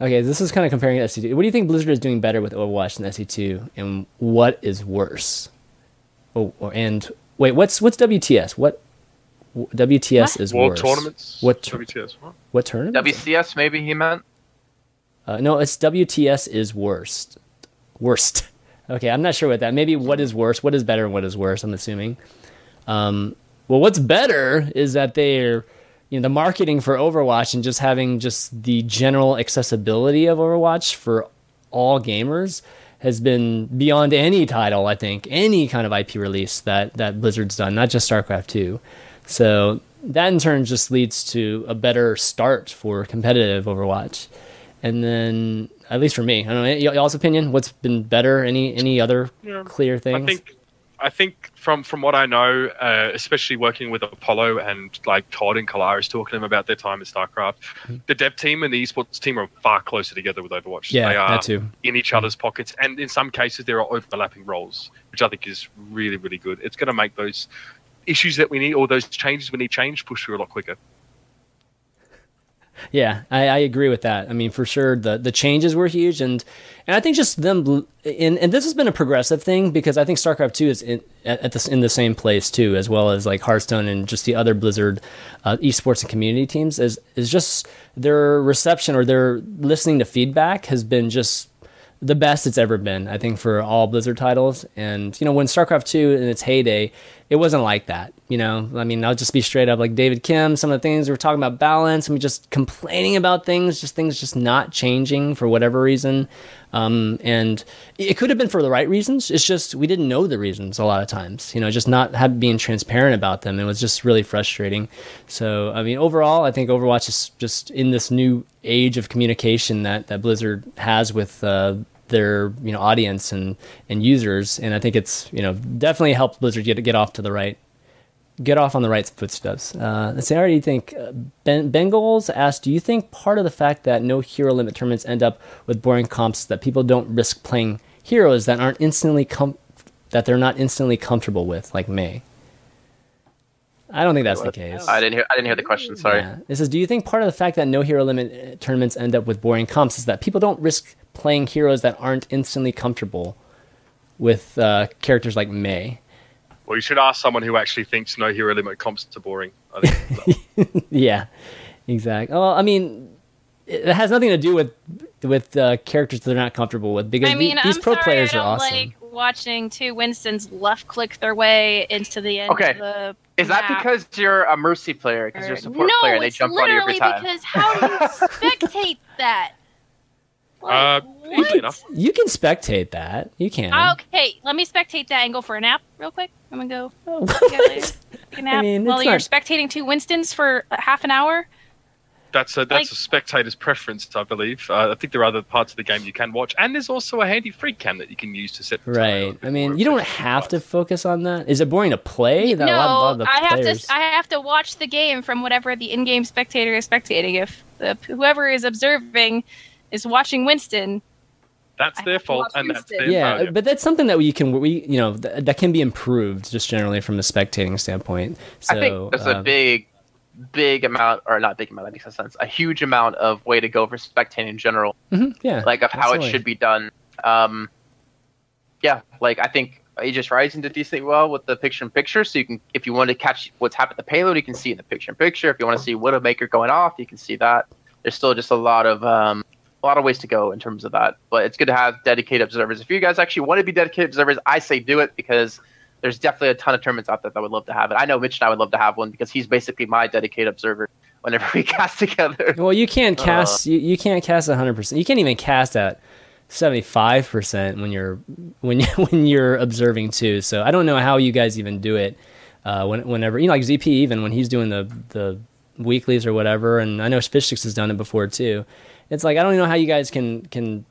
Okay, this is kind of comparing to S C two. What do you think Blizzard is doing better with Overwatch than S C two, and what is worse? Oh, or, and wait, what's what's W T S? What... W T S what? is World worse. World tournaments? What tur- W T S? What? What tournament? W C S, maybe he meant? Uh, no, it's W T S is worst. Worst. Okay, I'm not sure what that. Maybe what is worse, what is better, and what is worse, I'm assuming. Um, well, what's better is that they're, you know, the marketing for Overwatch and just having just the general accessibility of Overwatch for all gamers has been beyond any title, I think, any kind of I P release that, that Blizzard's done, not just StarCraft two. So that in turn just leads to a better start for competitive Overwatch. And then, at least for me, I don't know, y- y'all's opinion, what's been better? Any any other yeah. clear things? I think, I think from, from what I know, uh, especially working with Apollo and like Todd and Kalaris, talking to them about their time at StarCraft, mm-hmm. the dev team and the esports team are far closer together with Overwatch. Yeah, they are that too. in each other's mm-hmm. pockets. And in some cases, there are overlapping roles, which I think is really, really good. It's going to make those... issues that we need, or those changes we need change, push through a lot quicker. Yeah, I, I agree with that. I mean, for sure, the, the changes were huge. And, and I think just them, and, and this has been a progressive thing, because I think StarCraft two is in, at the, in the same place, too, as well as like Hearthstone and just the other Blizzard uh, esports and community teams, is, is just their reception or their listening to feedback has been just the best it's ever been, I think, for all Blizzard titles. And, you know, when StarCraft two in its heyday, it wasn't like that, you know? I mean, I'll just be straight up, like David Kim, some of the things we were talking about balance, and we just complaining about things, just things just not changing for whatever reason. Um, and it could have been for the right reasons. It's just we didn't know the reasons a lot of times, you know, just not have, being transparent about them. It was just really frustrating. So, I mean, overall, I think Overwatch is just in this new age of communication that, that Blizzard has with uh, their, you know, audience and, and users. And I think it's, you know, definitely helped Blizzard get get off to the right, get off on the right footsteps. Uh, let's see, I already think uh, ben, Bengals asked, do you think part of the fact that no hero limit tournaments end up with boring comps, that people don't risk playing heroes that aren't instantly com- that they're not instantly comfortable with, like Mei? I don't think that's the case. I didn't hear. I didn't hear the question. Sorry. Yeah. It says, do you think part of the fact that no hero limit tournaments end up with boring comps is that people don't risk playing heroes that aren't instantly comfortable with uh, characters like Mei? Well, you should ask someone who actually thinks no hero limit comps are boring. I think. Yeah, exactly. Well, I mean, it has nothing to do with with uh, characters that they're not comfortable with, because I mean, these I'm pro sorry, players I don't are awesome. Like watching two Winstons left click their way into the end okay. of the Is map. That because you're a Mercy player, because you're a support no, player and they jump on you every time? No, it's literally because how do you spectate that? Like, uh, easily enough. You can spectate that. You can. Okay, let me spectate that and go for a nap real quick. I'm going to go oh, take a nap I mean, while you're not... spectating two Winstons for half an hour. That's a that's like, a spectator's preference, I believe. Uh, I think there are other parts of the game you can watch, and there's also a handy free cam that you can use to set. Right. I mean, you don't have to focus on that. Is it boring to play? That no, a lot, a lot of the I have players... to. I have to watch the game from whatever the in-game spectator is spectating. If the, whoever is observing is watching Winston, that's I their fault, and Winston. That's their yeah. Failure. But that's something that we can we you know th- that can be improved just generally from a spectating standpoint. So, I think that's um, a big. big amount or not big amount that makes no sense a huge amount of way to go for spectating in general mm-hmm, yeah like of how absolutely. It should be done um yeah like I think Age of Rising did decently well with the picture in picture, so you can, if you want to catch what's happened to the payload, you can see in the picture in picture. If you want to see Widowmaker going off, you can see that. There's still just a lot of um a lot of ways to go in terms of that, but it's good to have dedicated observers. If you guys actually want to be dedicated observers, I say do it, because there's definitely a ton of tournaments out there that would love to have it. I know Mitch and I would love to have one, because he's basically my dedicated observer whenever we cast together. Well, you can't cast uh, you, you can't cast one hundred percent. You can't even cast at seventy-five percent when you're when you, when you're observing too. So I don't know how you guys even do it. Uh, when, whenever you know, like Z P, even when he's doing the the weeklies or whatever, and I know Fishsticks has done it before too. It's like I don't even know how you guys can can.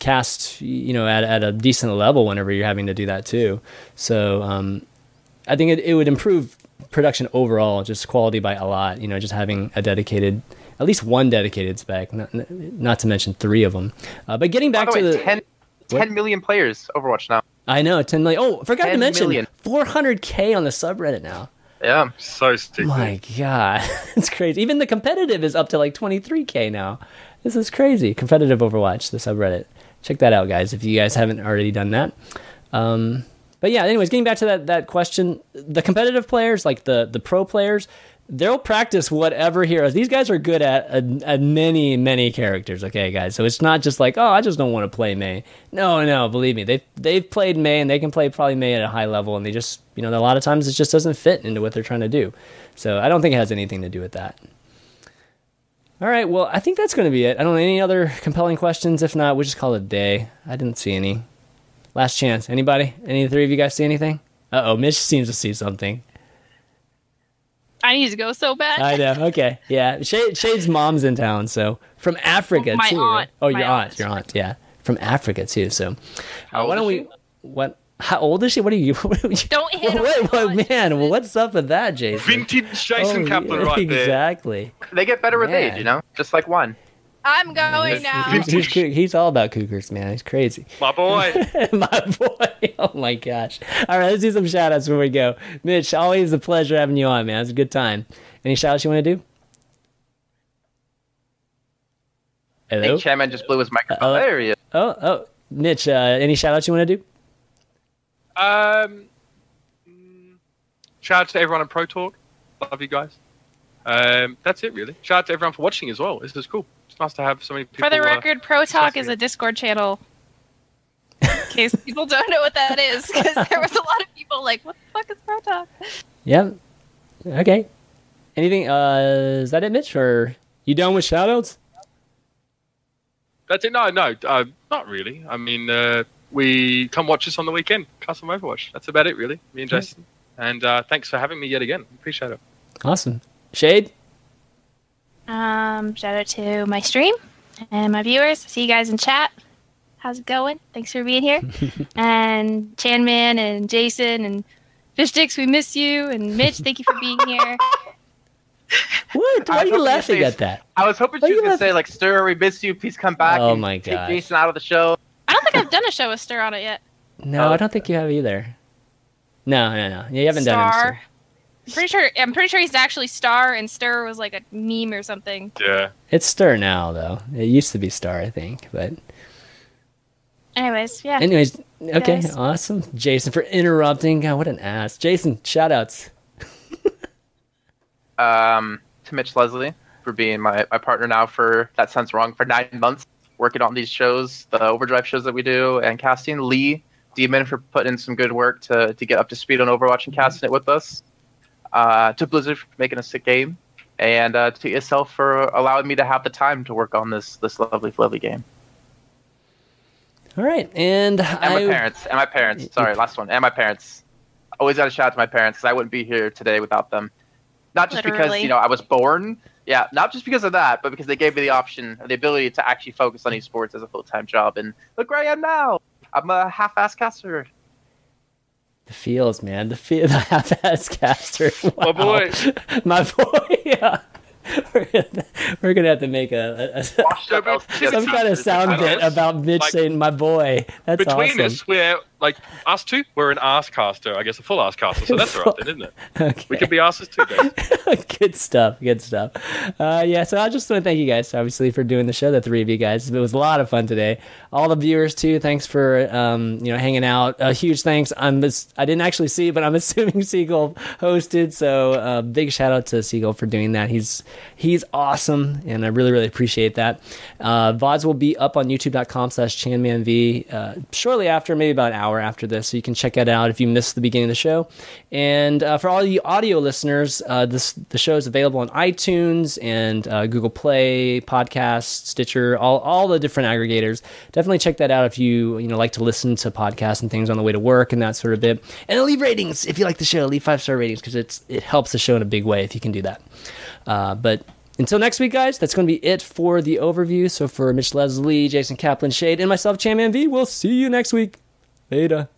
cast, you know, at, at a decent level whenever you're having to do that too. So um, I think it, it would improve production overall, just quality by a lot, you know, just having a dedicated, at least one dedicated spec, not, not to mention three of them. Uh, but getting back by the way, to the... ten, ten million players Overwatch now. I know, ten million. Oh, I forgot to mention, million. four hundred K on the subreddit now. Yeah, I'm so stupid. My God, it's crazy. Even the competitive is up to like twenty-three K now. This is crazy. Competitive Overwatch, the subreddit. Check that out, guys, if you guys haven't already done that. Um, but yeah, anyways, getting back to that that question, the competitive players, like the, the pro players, they'll practice whatever heroes. These guys are good at, at, at many, many characters, okay, guys? So it's not just like, oh, I just don't want to play Mei. No, no, believe me. They've, they've played Mei, and they can play probably Mei at a high level, and they just, you know, a lot of times it just doesn't fit into what they're trying to do. So I don't think it has anything to do with that. All right, well, I think that's going to be it. I don't know any other compelling questions. If not, we'll just call it a day. I didn't see any. Last chance. Anybody? Any of the three of you guys see anything? Uh-oh, Mitch seems to see something. I need to go so bad. I know. Okay, yeah. Shade, Shade's mom's in town, so from Africa, oh, my too. Aunt. Right? Oh, my your aunt. aunt. Your aunt, yeah. From Africa, too, so. Uh, why don't we... What? How old is she? What are you? What are you Don't hit her. Wait, well, man, well, what's up with that, Jason? Vintage Jason oh, Kaplan right exactly. there. Exactly. They get better with man. age, you know? Just like one. I'm going now. He's, he's all about cougars, man. He's crazy. My boy. My boy. Oh, my gosh. All right, let's do some shout-outs when we go. Mitch, always a pleasure having you on, man. It's a good time. Any shout-outs you want to do? Hello? I think ChanManV just blew his microphone. Uh, there he is. Oh, oh. Mitch, uh, any shout-outs you want to do? Um, shout out to everyone on Pro Talk. Love you guys. Um, that's it, really. Shout out to everyone for watching as well. This is cool. It's nice to have so many people. For the record, uh, Pro Talk is a Discord channel. In case people don't know what that is, because there was a lot of people like, what the fuck is Pro Talk? Yeah. Okay. Anything? Uh, is that it, Mitch? Or you done with shoutouts? That's it. No, no, uh, not really. I mean, uh, we come watch us on the weekend. Custom Overwatch. That's about it, really. Me and Jason. Right. And uh, thanks for having me yet again. Appreciate it. Awesome. Shayed? Um, shout out to my stream and my viewers. See you guys in chat. How's it going? Thanks for being here. And ChanManV and Jason and Fishsticks, we miss you. And Mitch, thank you for being here. What? Why are you laughing say, at that? I was hoping Why you were going to say, like, Stir, we miss you. Please come back. Oh, and my God. Take Jason out of the show. I don't think I've done a show with Stir on it yet. No, oh. I don't think you have either. No, no, no. You haven't Star. done it. Star. I'm pretty sure. I'm pretty sure he's actually Star, and Stir was like a meme or something. Yeah. It's Stir now, though. It used to be Star, I think. But. Anyways, yeah. Anyways, okay, guys. Awesome. Jason for interrupting. God, what an ass. Jason, shout outs. um, to Mitch Leslie for being my, my partner now for, that sounds wrong, for nine months, working on these shows, the Overdrive shows that we do, and casting. Lee, Demon, for putting in some good work to, to get up to speed on Overwatch and casting it with us. Uh, to Blizzard for making a sick game. And uh, to E S L for allowing me to have the time to work on this this lovely, lovely game. All right, and, and I... my parents, and my parents. Sorry, last one. And my parents. Always got to shout out to my parents because I wouldn't be here today without them. Not just Literally. because you know I was born, yeah. Not just because of that, but because they gave me the option, the ability to actually focus on esports as a full-time job. And look where I am now. I'm a half-ass caster. The feels, man. The feel. The half-ass caster. Wow. My boy. My boy. Yeah. We're gonna, we're gonna have to make a, a, a some kind of sound bit about Mitch like, saying "my boy." That's between awesome. us, we're like us two. We're an ass caster, I guess, a full ass caster. So that's all right, then, isn't it? Okay. We could be asses too, guys. Good stuff. Good stuff. Uh, yeah. So I just want to thank you guys, obviously, for doing the show. The three of you guys. It was a lot of fun today. All the viewers too. Thanks for um, you know hanging out. A uh, huge thanks. I'm I didn't actually see, but I'm assuming Seagull hosted. So uh, big shout out to Seagull for doing that. He's He's awesome, and I really, really appreciate that. Uh, V O Ds will be up on youtube.com slash ChanManV uh, shortly after, maybe about an hour after this, so you can check it out if you missed the beginning of the show. And uh, for all you audio listeners, uh, this the show is available on iTunes and uh, Google Play, Podcasts, Stitcher, all, all the different aggregators. Definitely check that out if you you know like to listen to podcasts and things on the way to work and that sort of bit. And leave ratings if you like the show. Leave five-star ratings because it's it helps the show in a big way if you can do that. Uh, but until next week, guys, that's going to be it for the overview. So for Mitch Leslie, Jason Kaplan, Shayed, and myself, ChanManV, we'll see you next week. Later.